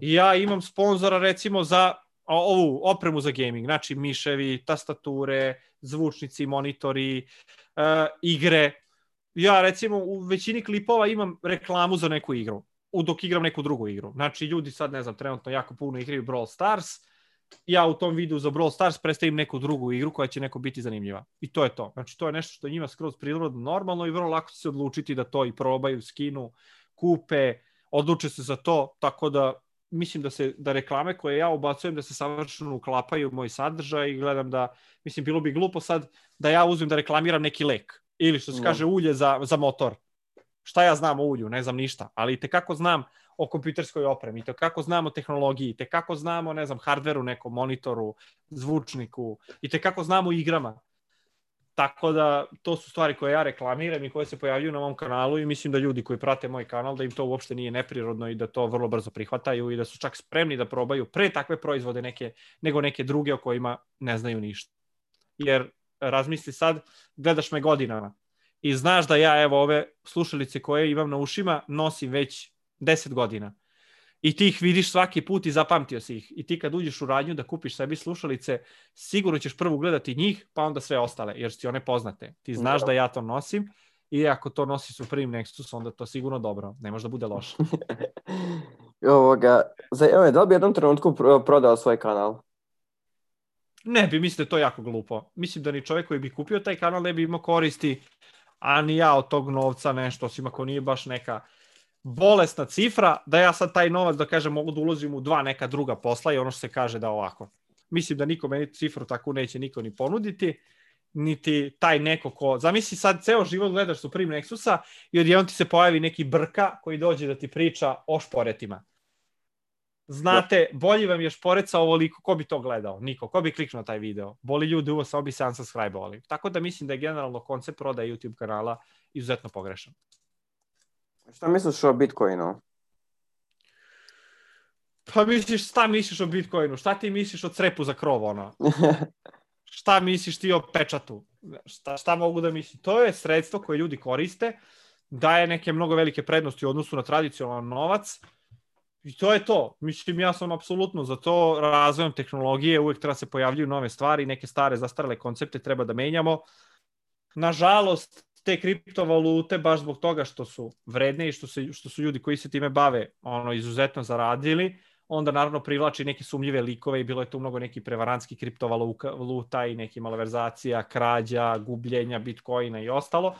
I ja imam sponzora recimo za ovu opremu za gaming, znači miševi, tastature, zvučnici, monitori, uh, igre. Ja recimo u većini klipova imam reklamu za neku igru, dok igram neku drugu igru. Znači ljudi sad, ne znam, trenutno jako puno igraju Brawl Stars, ja u tom videu za Brawl Stars predstavim neku drugu igru koja će neko biti zanimljiva. I to je to. Znači to je nešto što njima skroz prirodno normalno i vrlo lako se odlučiti da to i probaju, skinu, kupe, odluče se za to, tako da mislim da se da reklame koje ja ubacujem da se savršeno uklapaju u moj sadržaj i gledam da, mislim, bilo bi glupo sad da ja uzmem da reklamiram neki lek ili što se kaže ulje za, za motor. Šta ja znam o ulju? Ne znam ništa. Ali tekako znam o kompjuterskoj opremi, tekako znam o tehnologiji, tekako znam o, ne znam, hardveru nekom, monitoru, zvučniku i tekako znam o igrama. Tako da to su stvari koje ja reklamiram i koje se pojavljuju na mom kanalu i mislim da ljudi koji prate moj kanal da im to uopšte nije neprirodno i da to vrlo brzo prihvataju i da su čak spremni da probaju pre takve proizvode neke, nego neke druge o kojima ne znaju ništa. Jer razmisli sad, gledaš me godinama i znaš da ja evo ove slušalice koje imam na ušima nosim već deset godina. I ti ih vidiš svaki put i zapamtio si ih. I ti kad uđeš u radnju da kupiš sebi slušalice, sigurno ćeš prvo gledati njih, pa onda sve ostale, jer ti one poznate. Ti znaš da ja to nosim i ako to nosi Supreme Nexus, onda to sigurno dobro. Ne može da bude loše. Ovoga, za, evo, da li bi jednom trenutku prodao svoj kanal? Ne bi, mislim da je to jako glupo. Mislim da ni čovjek koji bi kupio taj kanal ne bi imao koristi, a ni ja od tog novca nešto, osim ako nije baš neka bolesna cifra da ja sad taj novac, da kažem, mogu da ulozim u dva neka druga posla i ono što se kaže da ovako. Mislim da niko meni cifru tako neće niko ni ponuditi, niti taj neko ko... Zamisli sad, ceo život gledaš Supreme Nexusa i odjednom ti se pojavi neki brka koji dođe da ti priča o šporetima. Znate, bolji vam je šporet sa ovoliko, ko bi to gledao? Niko, ko bi kliknuo taj video? Boli ljudi, uvo, samo bi se unsubscribe-ovali. Tako da mislim da je generalno koncept prodaje YouTube kanala izuzetno pogrešan. Šta misliš o Bitcoinu? Pa misliš, šta misliš o Bitcoinu? Šta ti misliš o crepu za krov, ono? Šta misliš ti o pečatu? Šta, šta mogu da mislim? To je sredstvo koje ljudi koriste, daje neke mnogo velike prednosti u odnosu na tradicionalan novac i to je to. Mislim, ja sam apsolutno za to. Razvojem tehnologije uvek treba se pojavljaju nove stvari, neke stare, zastarele koncepte treba da menjamo. Nažalost, te kriptovalute, baš zbog toga što su vredne i što, se, što su ljudi koji se time bave ono, izuzetno zaradili, onda naravno privlači neke sumnjive likove i bilo je tu mnogo neki prevarantski kriptovaluta i neki malverzacija, krađa, gubljenja Bitcoina i ostalo,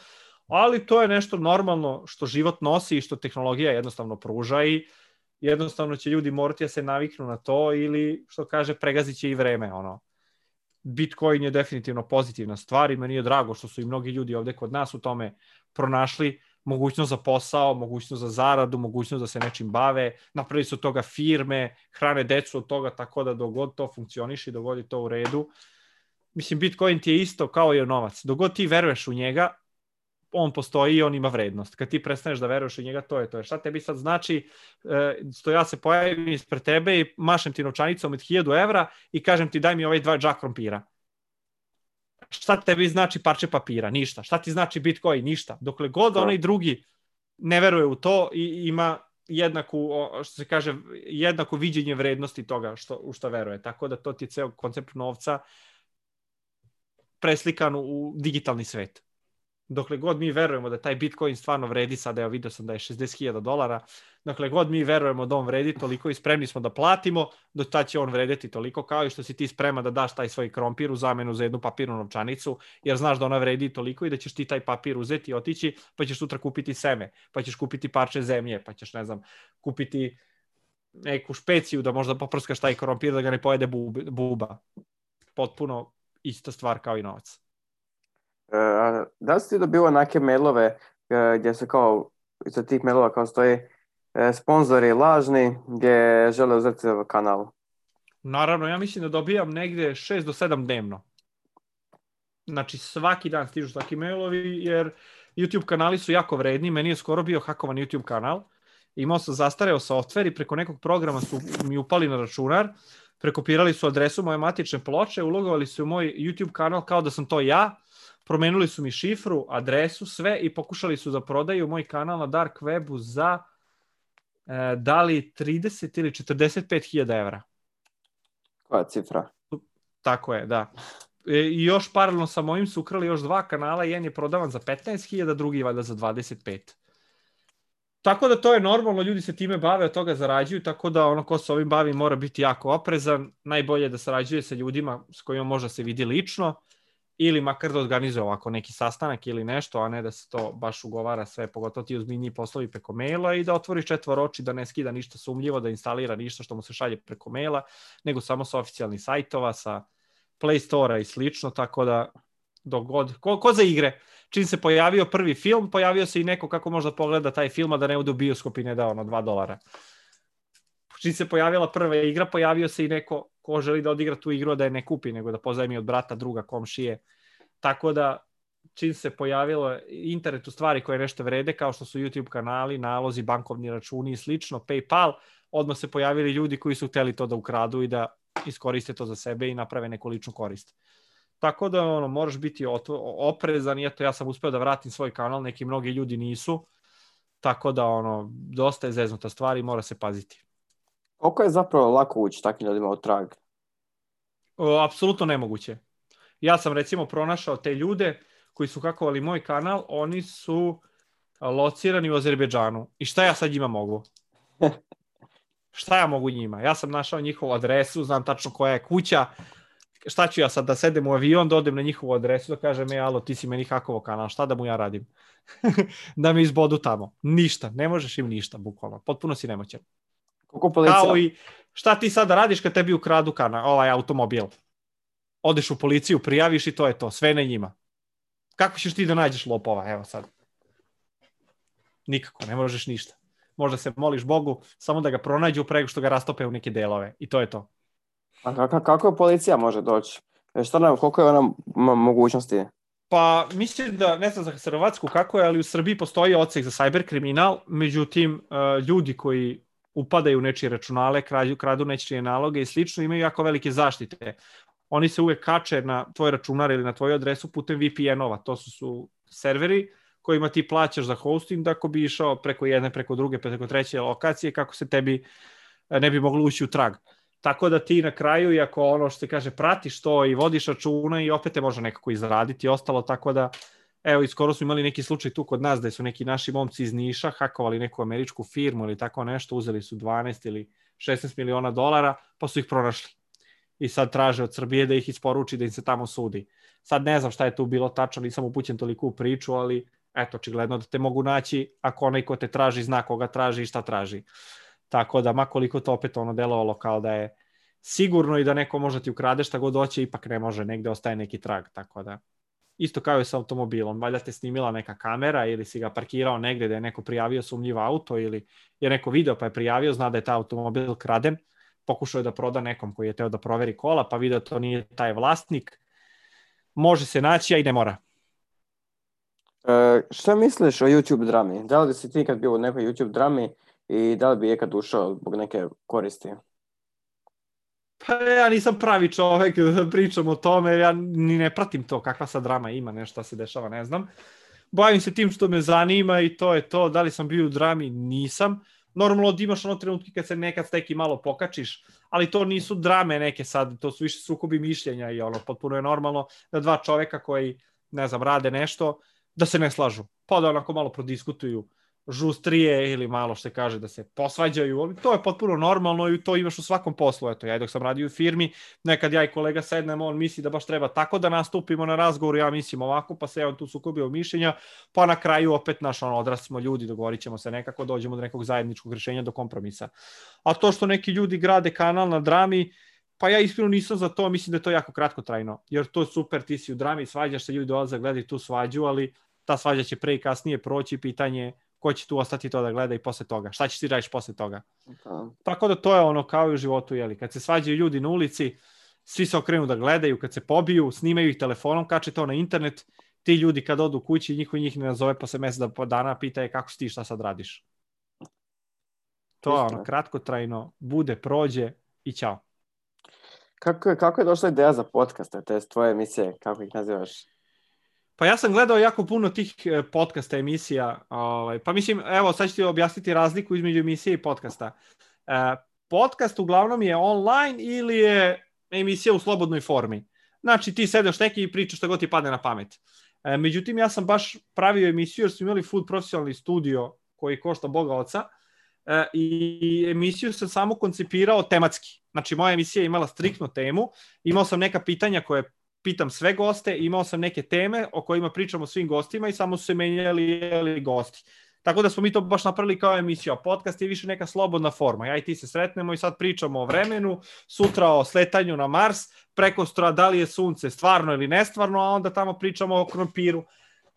ali to je nešto normalno što život nosi i što tehnologija jednostavno pruža i jednostavno će ljudi morati da se naviknu na to ili, što kaže, pregazit će i vreme, ono. Bitcoin je definitivno pozitivna stvar i meni je drago što su i mnogi ljudi ovde kod nas u tome pronašli mogućnost za posao, mogućnost za zaradu, mogućnost da se nečim bave, napravili su od toga firme, hrane decu od toga, tako da dogod to funkcioniše i dogod to u redu. Mislim, Bitcoin ti je isto kao i novac. Dogod ti veruješ u njega, on postoji i on ima vrednost. Kad ti prestaneš da veruješ u njega, to je to. Šta tebi sad znači što ja se pojavim ispred tebe i mašem ti novčanicom od hiljadu evra i kažem ti daj mi ovaj dva džak krompira? Šta tebi znači parče papira? Ništa. Šta ti znači Bitcoin? Ništa. Dokle god onaj drugi ne veruje u to i ima jednaku, što se kaže, jednako viđenje vrednosti toga što, u što veruje. Tako da to ti je ceo koncept novca preslikan u digitalni svet. Dokle god mi verujemo da taj Bitcoin stvarno vredi, sada ja vidio sam da je šezdeset hiljada dolara, dokle god mi verujemo da on vredi toliko i spremni smo da platimo, do tada će on vredeti toliko, kao i što si ti sprema da daš taj svoj krompir u zamenu za jednu papirnu novčanicu, jer znaš da ona vredi toliko i da ćeš ti taj papir uzeti i otići, pa ćeš sutra kupiti seme, pa ćeš kupiti parče zemlje, pa ćeš, ne znam, kupiti neku špeciju da možda poprskaš taj krompir da ga ne pojede buba. Potpuno ista stvar kao i novac. Uh, da li si ti dobio onake mailove uh, gdje se kao, iza tih mailova kao stoji uh, sponzori lažni gdje žele uzeti kanal? Naravno, ja mislim da dobijam negdje šest do sedam dnevno. Znači svaki dan stižu takvi mailovi jer YouTube kanali su jako vredni, meni je skoro bio hakovan YouTube kanal. Imao sam zastareo softver i preko nekog programa su mi upali na računar, prekopirali su adresu moje matične ploče, ulogovali su u moj YouTube kanal kao da sam to ja, promenuli su mi šifru, adresu, sve i pokušali su da prodaju moj kanal na Dark webu za e, da li trideset ili četrdeset pet hiljada evra. Koja cifra? Tako je, da. I još paralelno sa mojim su ukrali još dva kanala, jedan je prodavan za petnaest hiljada, drugi valjda za dvadeset pet. Tako da to je normalno, ljudi se time bave, od toga zarađuju, tako da ono ko se ovim bavi mora biti jako oprezan, najbolje je da sarađuje sa ljudima s kojima može se vidi lično, ili makar da organizuje ovako neki sastanak ili nešto, a ne da se to baš ugovara sve, pogotovo ti ozbiljniji poslovi preko maila i da otvori četvor oči, da ne skida ništa sumljivo, da instalira ništa što mu se šalje preko maila, nego samo sa oficijalnih sajtova, sa Play Store-a i slično, tako da dogod, ko, ko za igre. Čim se pojavio prvi film, pojavio se i neko kako možda pogleda taj film, a da ne ode u bioskop i ne da ono dva dolara. Čim se pojavila prva igra, pojavio se i neko ko želi da odigra tu igru, da je ne kupi, nego da pozajmi od brata, druga, komšije. Tako da, čim se pojavilo internet u stvari koje nešto vrede, kao što su YouTube kanali, nalozi, bankovni računi i slično, PayPal, odmah se pojavili ljudi koji su hteli to da ukradu i da iskoriste to za sebe i naprave neku ličnu korist. Tako da, ono, moraš biti oprezan i eto, ja sam uspeo da vratim svoj kanal, neki mnogi ljudi nisu, tako da, ono, dosta je zeznuta stvar i mora se paziti. Koliko je zapravo lako ući takvim ljudima u trag? O, apsolutno nemoguće. Ja sam recimo pronašao te ljude koji su hakovali moj kanal, oni su locirani u Azerbejdžanu. I šta ja sad njima mogu? Šta ja mogu njima? Ja sam našao njihovu adresu, znam tačno koja je kuća, šta ću ja sad, da sedem u avion, da odem na njihovu adresu, da kažem, e, alo, ti si meni hakovo kanal, šta da mu ja radim? Da me izbodu tamo. Ništa, ne možeš im ništa, bukvalno. Potpuno si nemoćan. Kako policija? Kao i šta ti sada radiš kad tebi ukradu kanal, ovaj automobil? Odeš u policiju, prijaviš i to je to, sve na njima. Kako ćeš ti da nađeš lopova, evo sad? Nikako, ne možeš ništa. Možda se moliš Bogu, samo da ga pronađu prego što ga rastope u neke delove. I to je to. A kako policija može doći? Šta nam, koliko je ona mogućnosti? Pa mislim da, ne znam za Hrvatsku kako je, ali u Srbiji postoji odsek za cyber kriminal, međutim ljudi koji upadaju u nečije računale, kradu nečije naloge i slično, imaju jako velike zaštite. Oni se uvek kače na tvoj računar ili na tvoju adresu putem V P N-ova. To su, su serveri kojima ti plaćaš za hosting, da ako bi išao preko jedne, preko druge, preko treće lokacije, kako se tebi ne bi moglo ući u trag. Tako da ti na kraju, iako ono što ti kaže, pratiš to i vodiš računa i opet te može nekako izraditi i ostalo, tako da, evo, i skoro smo imali neki slučaj tu kod nas, da su neki naši momci iz Niša hakovali neku američku firmu ili tako nešto, uzeli su dvanaest ili šesnaest miliona dolara, pa su ih pronašli. I sad traže od Srbije da ih isporuči, da im se tamo sudi. Sad ne znam šta je tu bilo tačno, nisam upućen toliko u priču, ali eto, očigledno da te mogu naći ako onaj ko te traži zna koga traži i šta traži. Tako da, makoliko to opet ono delovalo kao da je sigurno i da neko može ti ukrade šta god hoće, ipak ne može, negde ostaje neki trag, tako da. Isto kao je sa automobilom, valjda te snimila neka kamera ili si ga parkirao negde da je neko prijavio sumnjiv auto ili je neko video pa je prijavio, zna da je taj automobil kraden, pokušao je da proda nekom koji je teo da proveri kola, pa video to nije taj vlasnik, može se naći, a i ne mora. E, šta misliš o YouTube drami? Da li si ti kad bio u nekoj YouTube drami i da li bi je kad ušao zbog neke koristi? Pa ja nisam pravi čovek da pričam o tome, ja ni ne pratim to, kakva sad drama ima, nešto se dešava, ne znam. Bavim se tim što me zanima i to je to, da li sam bio u drami, nisam. Normalno da imaš ono trenutki kad se nekad steki malo pokačiš, ali to nisu drame neke sad, to su više sukobi mišljenja i ono, potpuno je normalno da dva čoveka koji, ne znam, rade nešto, da se ne slažu, pa da onako malo prodiskutuju žustrije ili malo što kaže da se posvađaju, ali to je potpuno normalno i to imaš u svakom poslu. Eto, ja dok sam radio u firmi, nekad ja i kolega sednemo, on misli da baš treba tako da nastupimo na razgovoru, ja mislim ovako, pa se on tu sukobio mišljenja, pa na kraju opet naš ono, odrasli smo ljudi, dogovorit ćemo se nekako, dođemo do nekog zajedničkog rješenja, do kompromisa. A to što neki ljudi grade kanal na drami, pa ja iskreno nisam za to, mislim da je to jako kratkotrajno, jer to je super, ti si u drami, svađaš se, ljudi dolaze gledati tu svađu, ali ta svađa će pre i kasnije proći, pitanje ko će tu ostati to da gleda i posle toga, šta ćeš ti radiš posle toga. Okay. Tako da to je ono kao i u životu, jeli, kad se svađaju ljudi na ulici, svi se okrenu da gledaju, kad se pobiju, snimaju ih telefonom, kače to na internet, ti ljudi kad odu kući, niko njih ne nazove posle mesec dana, pita je kako si ti, šta sad radiš. To je ono, kratkotrajno, bude, prođe i ćao. Kako, kako je došla ideja za podcaste, te tvoje emisije, kako ih nazivaš? Pa ja sam gledao jako puno tih podcasta, emisija, pa mislim, evo sad ću ti objasniti razliku između emisije i podcasta. Podcast uglavnom je online ili je emisija u slobodnoj formi. Znači ti sedeš neki i pričaš što god ti padne na pamet. Međutim, ja sam baš pravio emisiju jer smo imali full profesionalni studio koji košta Boga oca i emisiju sam samo koncipirao tematski. Znači moja emisija je imala striktnu temu, imao sam neka pitanja koje pitam sve goste, imao sam neke teme o kojima pričamo svim gostima i samo su se menjali gosti. Tako da smo mi to baš napravili kao emisiju, a podcast je više neka slobodna forma. Ja i ti se sretnemo i sad pričamo o vremenu, sutra o sletanju na Mars, prekosutra da li je sunce stvarno ili nestvarno, a onda tamo pričamo o krompiru,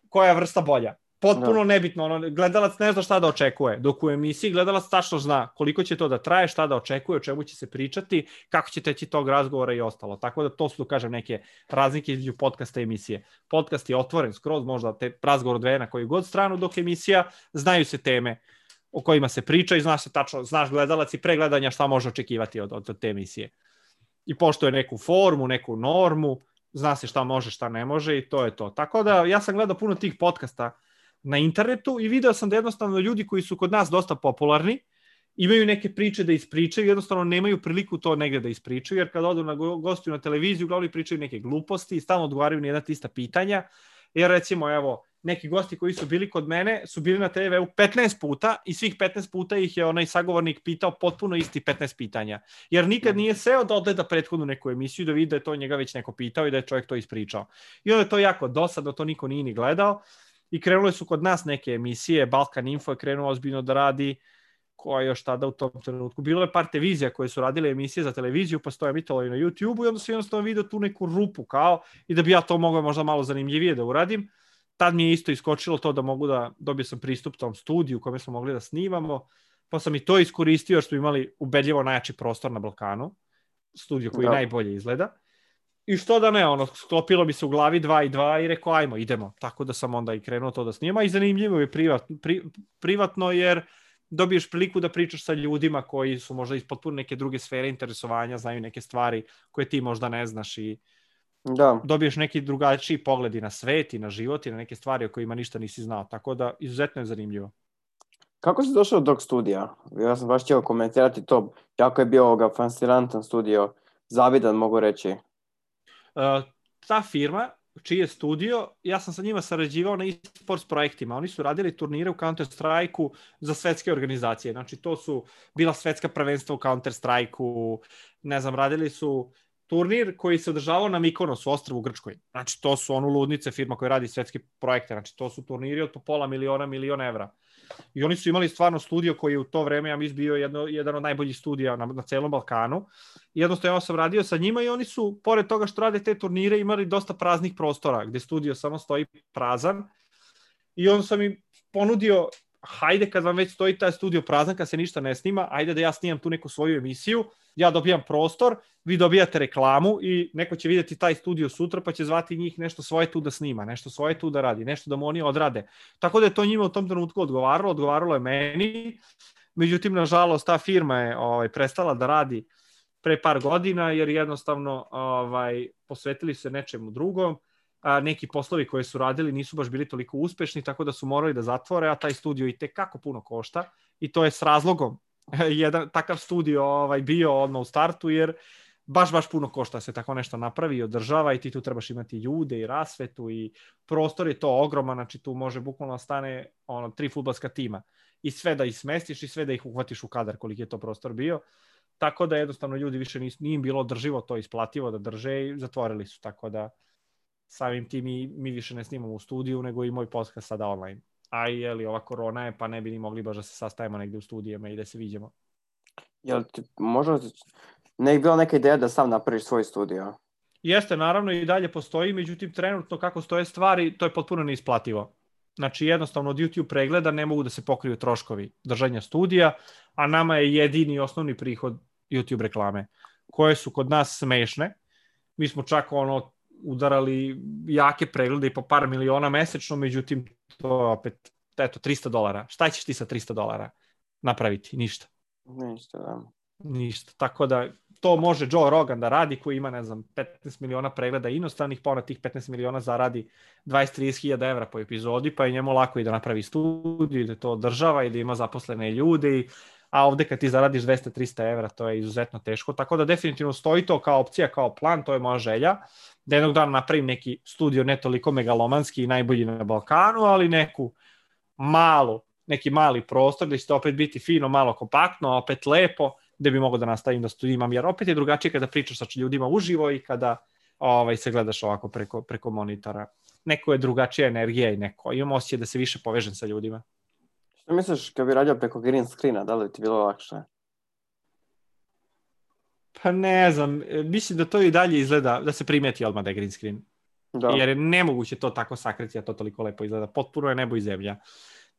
koja je vrsta bolja. Potpuno nebitno, ono, gledalac ne zna šta da očekuje, dok u emisiji gledalac tačno zna koliko će to da traje, šta da očekuje, o čemu će se pričati, kako će teći tog razgovora i ostalo. Tako da to su, kažem, neke razlike između podcasta i emisije. Podcast je otvoren skroz, možda te razgovor odvede na koju god stranu, dok emisija znaju se teme o kojima se priča i znaš se tačno, znaš gledalac i pregledanja šta može očekivati od, od te emisije. I pošto je neku formu, neku normu, zna se šta može, šta ne može i to je to. Tako da ja sam gledao puno tih podcasta na internetu i video sam da jednostavno ljudi koji su kod nas dosta popularni imaju neke priče da ispričaju, jednostavno nemaju priliku to negde da ispričaju, jer kada odu na gostuju na televiziju, uglavnom pričaju neke gluposti i stalno odgovaraju na jedna tista pitanja, jer recimo, evo, neki gosti koji su bili kod mene su bili na te veu petnaest puta i svih petnaest puta ih je onaj sagovornik pitao potpuno isti petnaest pitanja. Jer nikad nije seo da odgleda prethodnu neku emisiju da vidi da je to njega već neko pitao i da je čovjek to ispričao. I onda je to jako dosadno, to niko nije ni gledao. I krenule su kod nas neke emisije, Balkan Info je krenuo ozbiljno da radi, koja je još tada u tom trenutku. Bilo je par televizija koje su radile emisije za televiziju, pa stoje mitolovi na YouTube-u i onda se jednostavno vidio tu neku rupu kao i da bi ja to mogao možda malo zanimljivije da uradim. Tad mi je isto iskočilo to da mogu da dobio sam pristup tom studiju u kome smo mogli da snimamo, pa sam i to iskoristio jer smo imali ubedljivo najjači prostor na Balkanu, studio koji da. najbolje izgleda. I što da ne, ono, sklopilo mi se u glavi dva i dva i rekao, ajmo, idemo. Tako da sam onda i krenuo to da snima i zanimljivo je privatno, pri, privatno jer dobiješ priliku da pričaš sa ljudima koji su možda iz potpuno neke druge sfere interesovanja, znaju neke stvari koje ti možda ne znaš i da. dobiješ neki drugačiji pogled i na svet i na život i na neke stvari o kojima ništa nisi znao. Tako da, izuzetno je zanimljivo. Kako si došao do tog studija? Ja sam baš htio komentirati to. Jako je bio ovoga fascinantan studio. Zavidan, mogu reći. Uh, ta firma, čiji je studio, ja sam sa njima sarađivao na e-sports projektima. Oni su radili turnire u Counter-Strike'u za svetske organizacije. Znači, to su bila svetska prvenstva u Counter-Strike'u. Ne znam, radili su turnir koji se održavao na Mikonosu, ostrvu u Grčkoj. Znači, to su ono ludnice firma koja radi svetske projekte. Znači, to su turniri od po pola miliona, milion evra. I oni su imali stvarno studio koji je u to vreme, ja mislim, bio jedno, jedan od najboljih studija na, na celom Balkanu. I jednostavno ja sam radio sa njima i oni su, pored toga što rade te turnire, imali dosta praznih prostora, gde studio samo stoji prazan. I on sam im ponudio, hajde kad vam već stoji taj studio prazan, kad se ništa ne snima, ajde da ja snimam tu neku svoju emisiju, ja dobijam prostor, vi dobijate reklamu i neko će vidjeti taj studio sutra pa će zvati njih nešto svoje tu da snima, nešto svoje tu da radi, nešto da mu oni odrade. Tako da je to njima u tom trenutku odgovaralo, odgovaralo je meni. Međutim, nažalost, ta firma je ovaj, prestala da radi pre par godina jer jednostavno ovaj, posvetili se nečemu drugom. A neki poslovi koje su radili nisu baš bili toliko uspešni, tako da su morali da zatvore, a taj studio i tekako puno košta i to je s razlogom jedan takav studio ovaj, bio odmah u startu, jer baš, baš puno košta se tako nešto napravi i održava i ti tu trebaš imati ljude i rasvetu i prostor je to ogroman, znači tu može bukvalno stane ono, tri fudbalska tima i sve da ih smestiš i sve da ih uhvatiš u kadar koliki je to prostor bio, tako da jednostavno ljudi više nis, nije im bilo održivo to isplativo da drže i zatvorili su, tako da samim tim mi, mi više ne snimamo u studiju, nego i moj podcast sada online. A i je li ova korona je, pa ne bi ni mogli baš da se sastajemo negdje u studijama i da se vidimo. Jel ti možda ne je bila neka ideja da sam napraviš svoj studio? Jeste, naravno i dalje postoji, međutim trenutno kako stoje stvari, to je potpuno neisplativo. Znači jednostavno od YouTube pregleda ne mogu da se pokriju troškovi držanja studija, a nama je jedini osnovni prihod YouTube reklame, koje su kod nas smešne. Mi smo čak ono udarali jake preglede i po par miliona mesečno, međutim to opet, eto, tristo dolara. Šta ćeš ti sa tristo dolara napraviti? Ništa. Ništa, da. Ništa. Tako da, to može Joe Rogan da radi, koji ima, ne znam, petnaest miliona pregleda inostranih, pa ona tih petnaest miliona zaradi dvadeset do trideset hiljada evra po epizodi, pa je njemu lako i da napravi studiju, da to država i da ima zaposlene ljude i a ovdje kad ti zaradiš dvesta do trista evra, to je izuzetno teško. Tako da definitivno stoji to kao opcija, kao plan, to je moja želja. Da jednog dana napravim neki studio, ne toliko megalomanski i najbolji na Balkanu, ali neku malu, neki mali prostor gdje će to opet biti fino, malo kompaktno, opet lepo, gdje bi mogao da nastavim da studiram. Jer opet je drugačije kada pričaš sa ljudima uživo i kada ovaj, se gledaš ovako preko, preko monitora. Neko je drugačija energija i neko. Imam osjećaj da se više povežem sa ljudima. Što misliš kad bi radio preko green screena, da li bi ti bilo lakše? Pa ne znam, mislim da to i dalje izgleda, da se primijeti odmah da je green screen. Da. Jer je nemoguće to tako sakriti, a to toliko lepo izgleda. Potpuno je nebo i zemlja.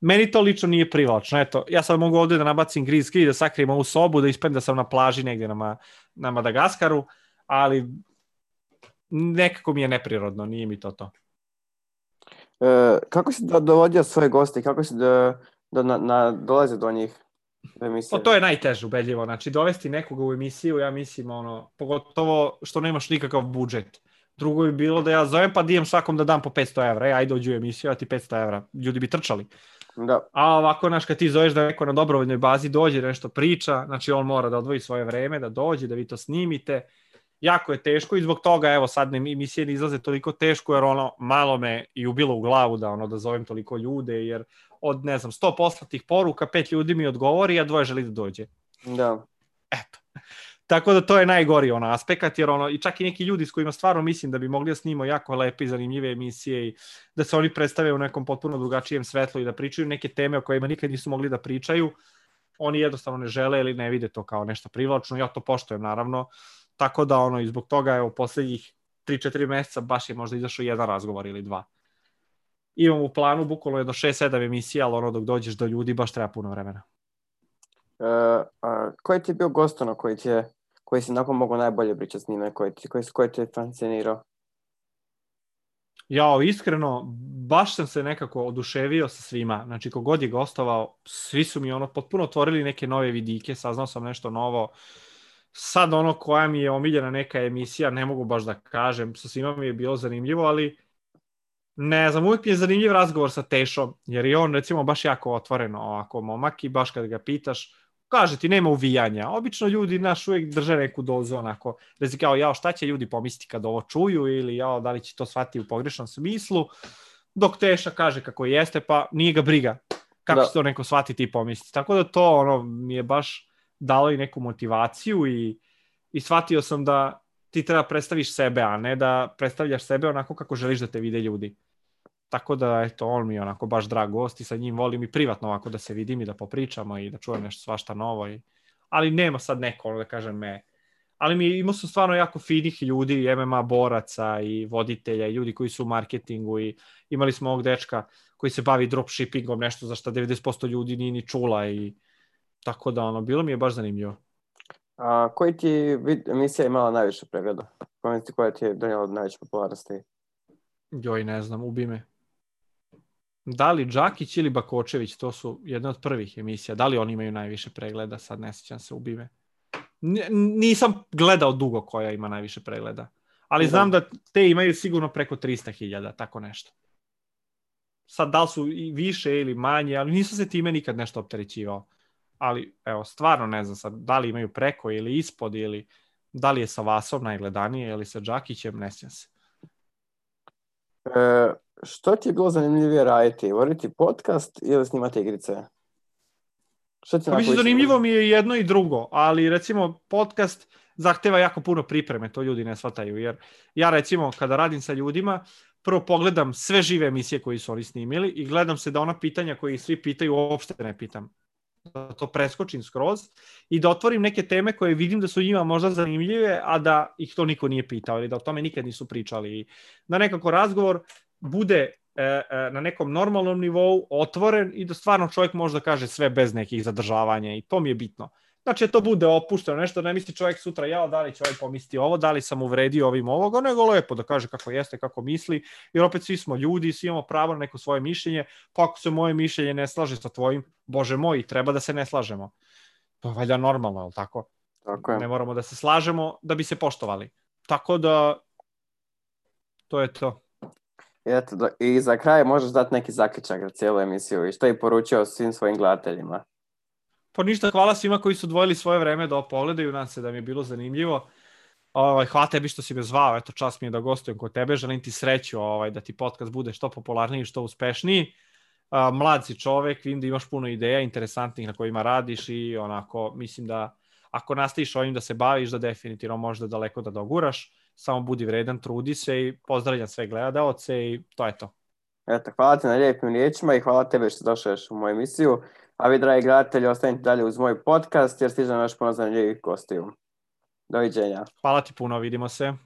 Meni to lično nije privlačno. Eto, ja sad mogu ovdje da nabacim green screen, da sakrijem ovu sobu, da ispadne da sam na plaži negdje na, na Madagaskaru, ali nekako mi je neprirodno, nije mi to to. E, kako si dovodio svoje goste, kako si da, da na, na, dolaze do njih? O, to je najteže ubedljivo, znači dovesti nekoga u emisiju, ja mislim, ono, pogotovo što nemaš nikakav budžet. Drugo bi bilo da ja zovem pa dijem svakom da dam po petsto evra, e, ajde dođi u emisiju, a ti petsto evra, ljudi bi trčali. Da. A ovako, znaš, kad ti zoveš da neko na dobrovoljnoj bazi dođe, nešto priča, znači on mora da odvoji svoje vreme, da dođe, da vi to snimite. jako je teško i zbog toga, evo, sad ne, emisije ne izlaze toliko teško, jer ono, malo me i ubilo u glavu da, ono, da zovem toliko ljude, jer od, ne znam, sto poslatih poruka, pet ljudi mi odgovori, a dvoje želi da dođe. Da. Eto. Tako da to je najgori ono aspekt, jer ono, i čak i neki ljudi s kojima stvarno mislim da bi mogli da snimo jako lepe i zanimljive emisije i da se oni predstave u nekom potpuno drugačijem svetlu i da pričaju neke teme o kojima nikad nisu mogli da pričaju, oni jednostavno ne žele ili ne vide to kao nešto privlačno. Ja to poštujem, naravno. Tako da ono, i zbog toga, evo, posljednjih tri četiri mjeseca baš je možda izašao jedan razgovor ili dva. Imam u planu, bukvalno je do šest sedam emisija, ali ono, dok dođeš do ljudi baš treba puno vremena. Uh, a koji ti je bio gost ono koji ti je, koji si nakon mogao najbolje pričati s njime, koji ti, koji, koji ti je fascinirao? Jao, iskreno, baš sam se nekako oduševio sa svima. Znači, kogod je gostovao, svi su mi ono potpuno otvorili neke nove vidike, saznao sam nešto novo. Sad ono koja mi je omiljena neka emisija, ne mogu baš da kažem, sa svima mi je bilo zanimljivo, ali ne znam, uvijek mi je zanimljiv razgovor sa Tešom, jer je on recimo baš jako otvoreno ovako momak i baš kad ga pitaš, kaže ti nema uvijanja. Obično ljudi naš uvijek drže neku dozu onako, rezi kao jao šta će ljudi pomisliti kad ovo čuju ili jao da li će to shvatiti u pogrešnom smislu, dok Teša kaže kako jeste pa nije ga briga kako da će to neko shvatiti i pomisliti. Tako da to ono mi je baš dalo i neku motivaciju i, i shvatio sam da ti treba predstaviš sebe, a ne da predstavljaš sebe onako kako želiš da te vide ljudi. Tako da, eto, on mi je onako baš drag gost i sa njim volim i privatno ovako da se vidim i da popričamo i da čujem nešto svašta novo. I, ali nema sad neko, ono da kažem me. Ali mi imao sam stvarno jako finih ljudi, M M A boraca i voditelja i ljudi koji su u marketingu i imali smo ovog dečka koji se bavi dropshippingom, nešto za što devedeset posto ljudi nije ni čula i tako da, ono, bilo mi je baš zanimljivo. A koji ti emisija imala najviše pregleda? Koja ti je donijela najviše popularnosti? Joj, ne znam, ubi me. Da li Đakić ili Bakočević, to su jedna od prvih emisija. Da li oni imaju najviše pregleda? Sad ne sjećam se, ubi me. Nisam gledao dugo koja ima najviše pregleda. Ali znam da te imaju sigurno preko tristo hiljada, tako nešto. Sad da li su i više ili manje, ali nisam se time nikad nešto opterećivao. Ali, evo, stvarno ne znam sad, da li imaju preko ili ispod ili da li je sa Vasom najgledanije ili sa Đakićem, ne sjećam se. E, što ti je bilo zanimljivije raditi? Voditi podcast ili snimati igrice? Što ti mislim, zanimljivo mi je jedno i drugo, ali recimo podcast zahteva jako puno pripreme, to ljudi ne shvataju, jer ja recimo kada radim sa ljudima, prvo pogledam sve žive emisije koje su oni snimili i gledam se da ona pitanja koje svi pitaju uopšte ne pitam. Da to preskočim skroz i da otvorim neke teme koje vidim da su njima možda zanimljive, a da ih to niko nije pitao ili da o tome nikad nisu pričali. Da nekako razgovor bude e, e, na nekom normalnom nivou otvoren i da stvarno čovjek možda kaže sve bez nekih zadržavanja i to mi je bitno. Znači to bude opušteno, nešto da ne misli čovjek sutra jao da li će ovaj pomisliti ovo, da li sam uvredio ovim ovoga, nego lepo da kaže kako jeste, kako misli, jer opet svi smo ljudi, svi imamo pravo na neko svoje mišljenje, pa ako se moje mišljenje ne slaže sa tvojim, bože moj, treba da se ne slažemo. To je valjda normalno, je li tako? Tako je. Ne moramo da se slažemo da bi se poštovali. Tako da, to je to. Eto, i za kraj možeš dati neki zaključak za cijelu emisiju i što je poručio svim svojim gledateljima. Pa ništa, hvala svima koji su odvojili svoje vreme da pogledaju, nadam se da mi je bilo zanimljivo. Ovaj, hvala tebi što si me zvao, eto čast mi je da gostujem kod tebe, želim ti sreću ovaj, da ti podcast bude što popularniji i što uspešniji. A, mlad si čovek, vidim da imaš puno ideja interesantnih na kojima radiš i onako mislim da ako nastaviš ovim da se baviš da definitivno možeš da daleko da doguraš, samo budi vredan, trudi se i pozdravljam sve gledaoce i to je to. Eto, hvala ti na lijepim riječima i hvala tebi što došliš u moju emisiju. A vi, dragi gledatelji, ostanite dalje uz moj podcast jer stiže naš puno zanimljivih gostiju. Doviđenja. Hvala ti puno, vidimo se.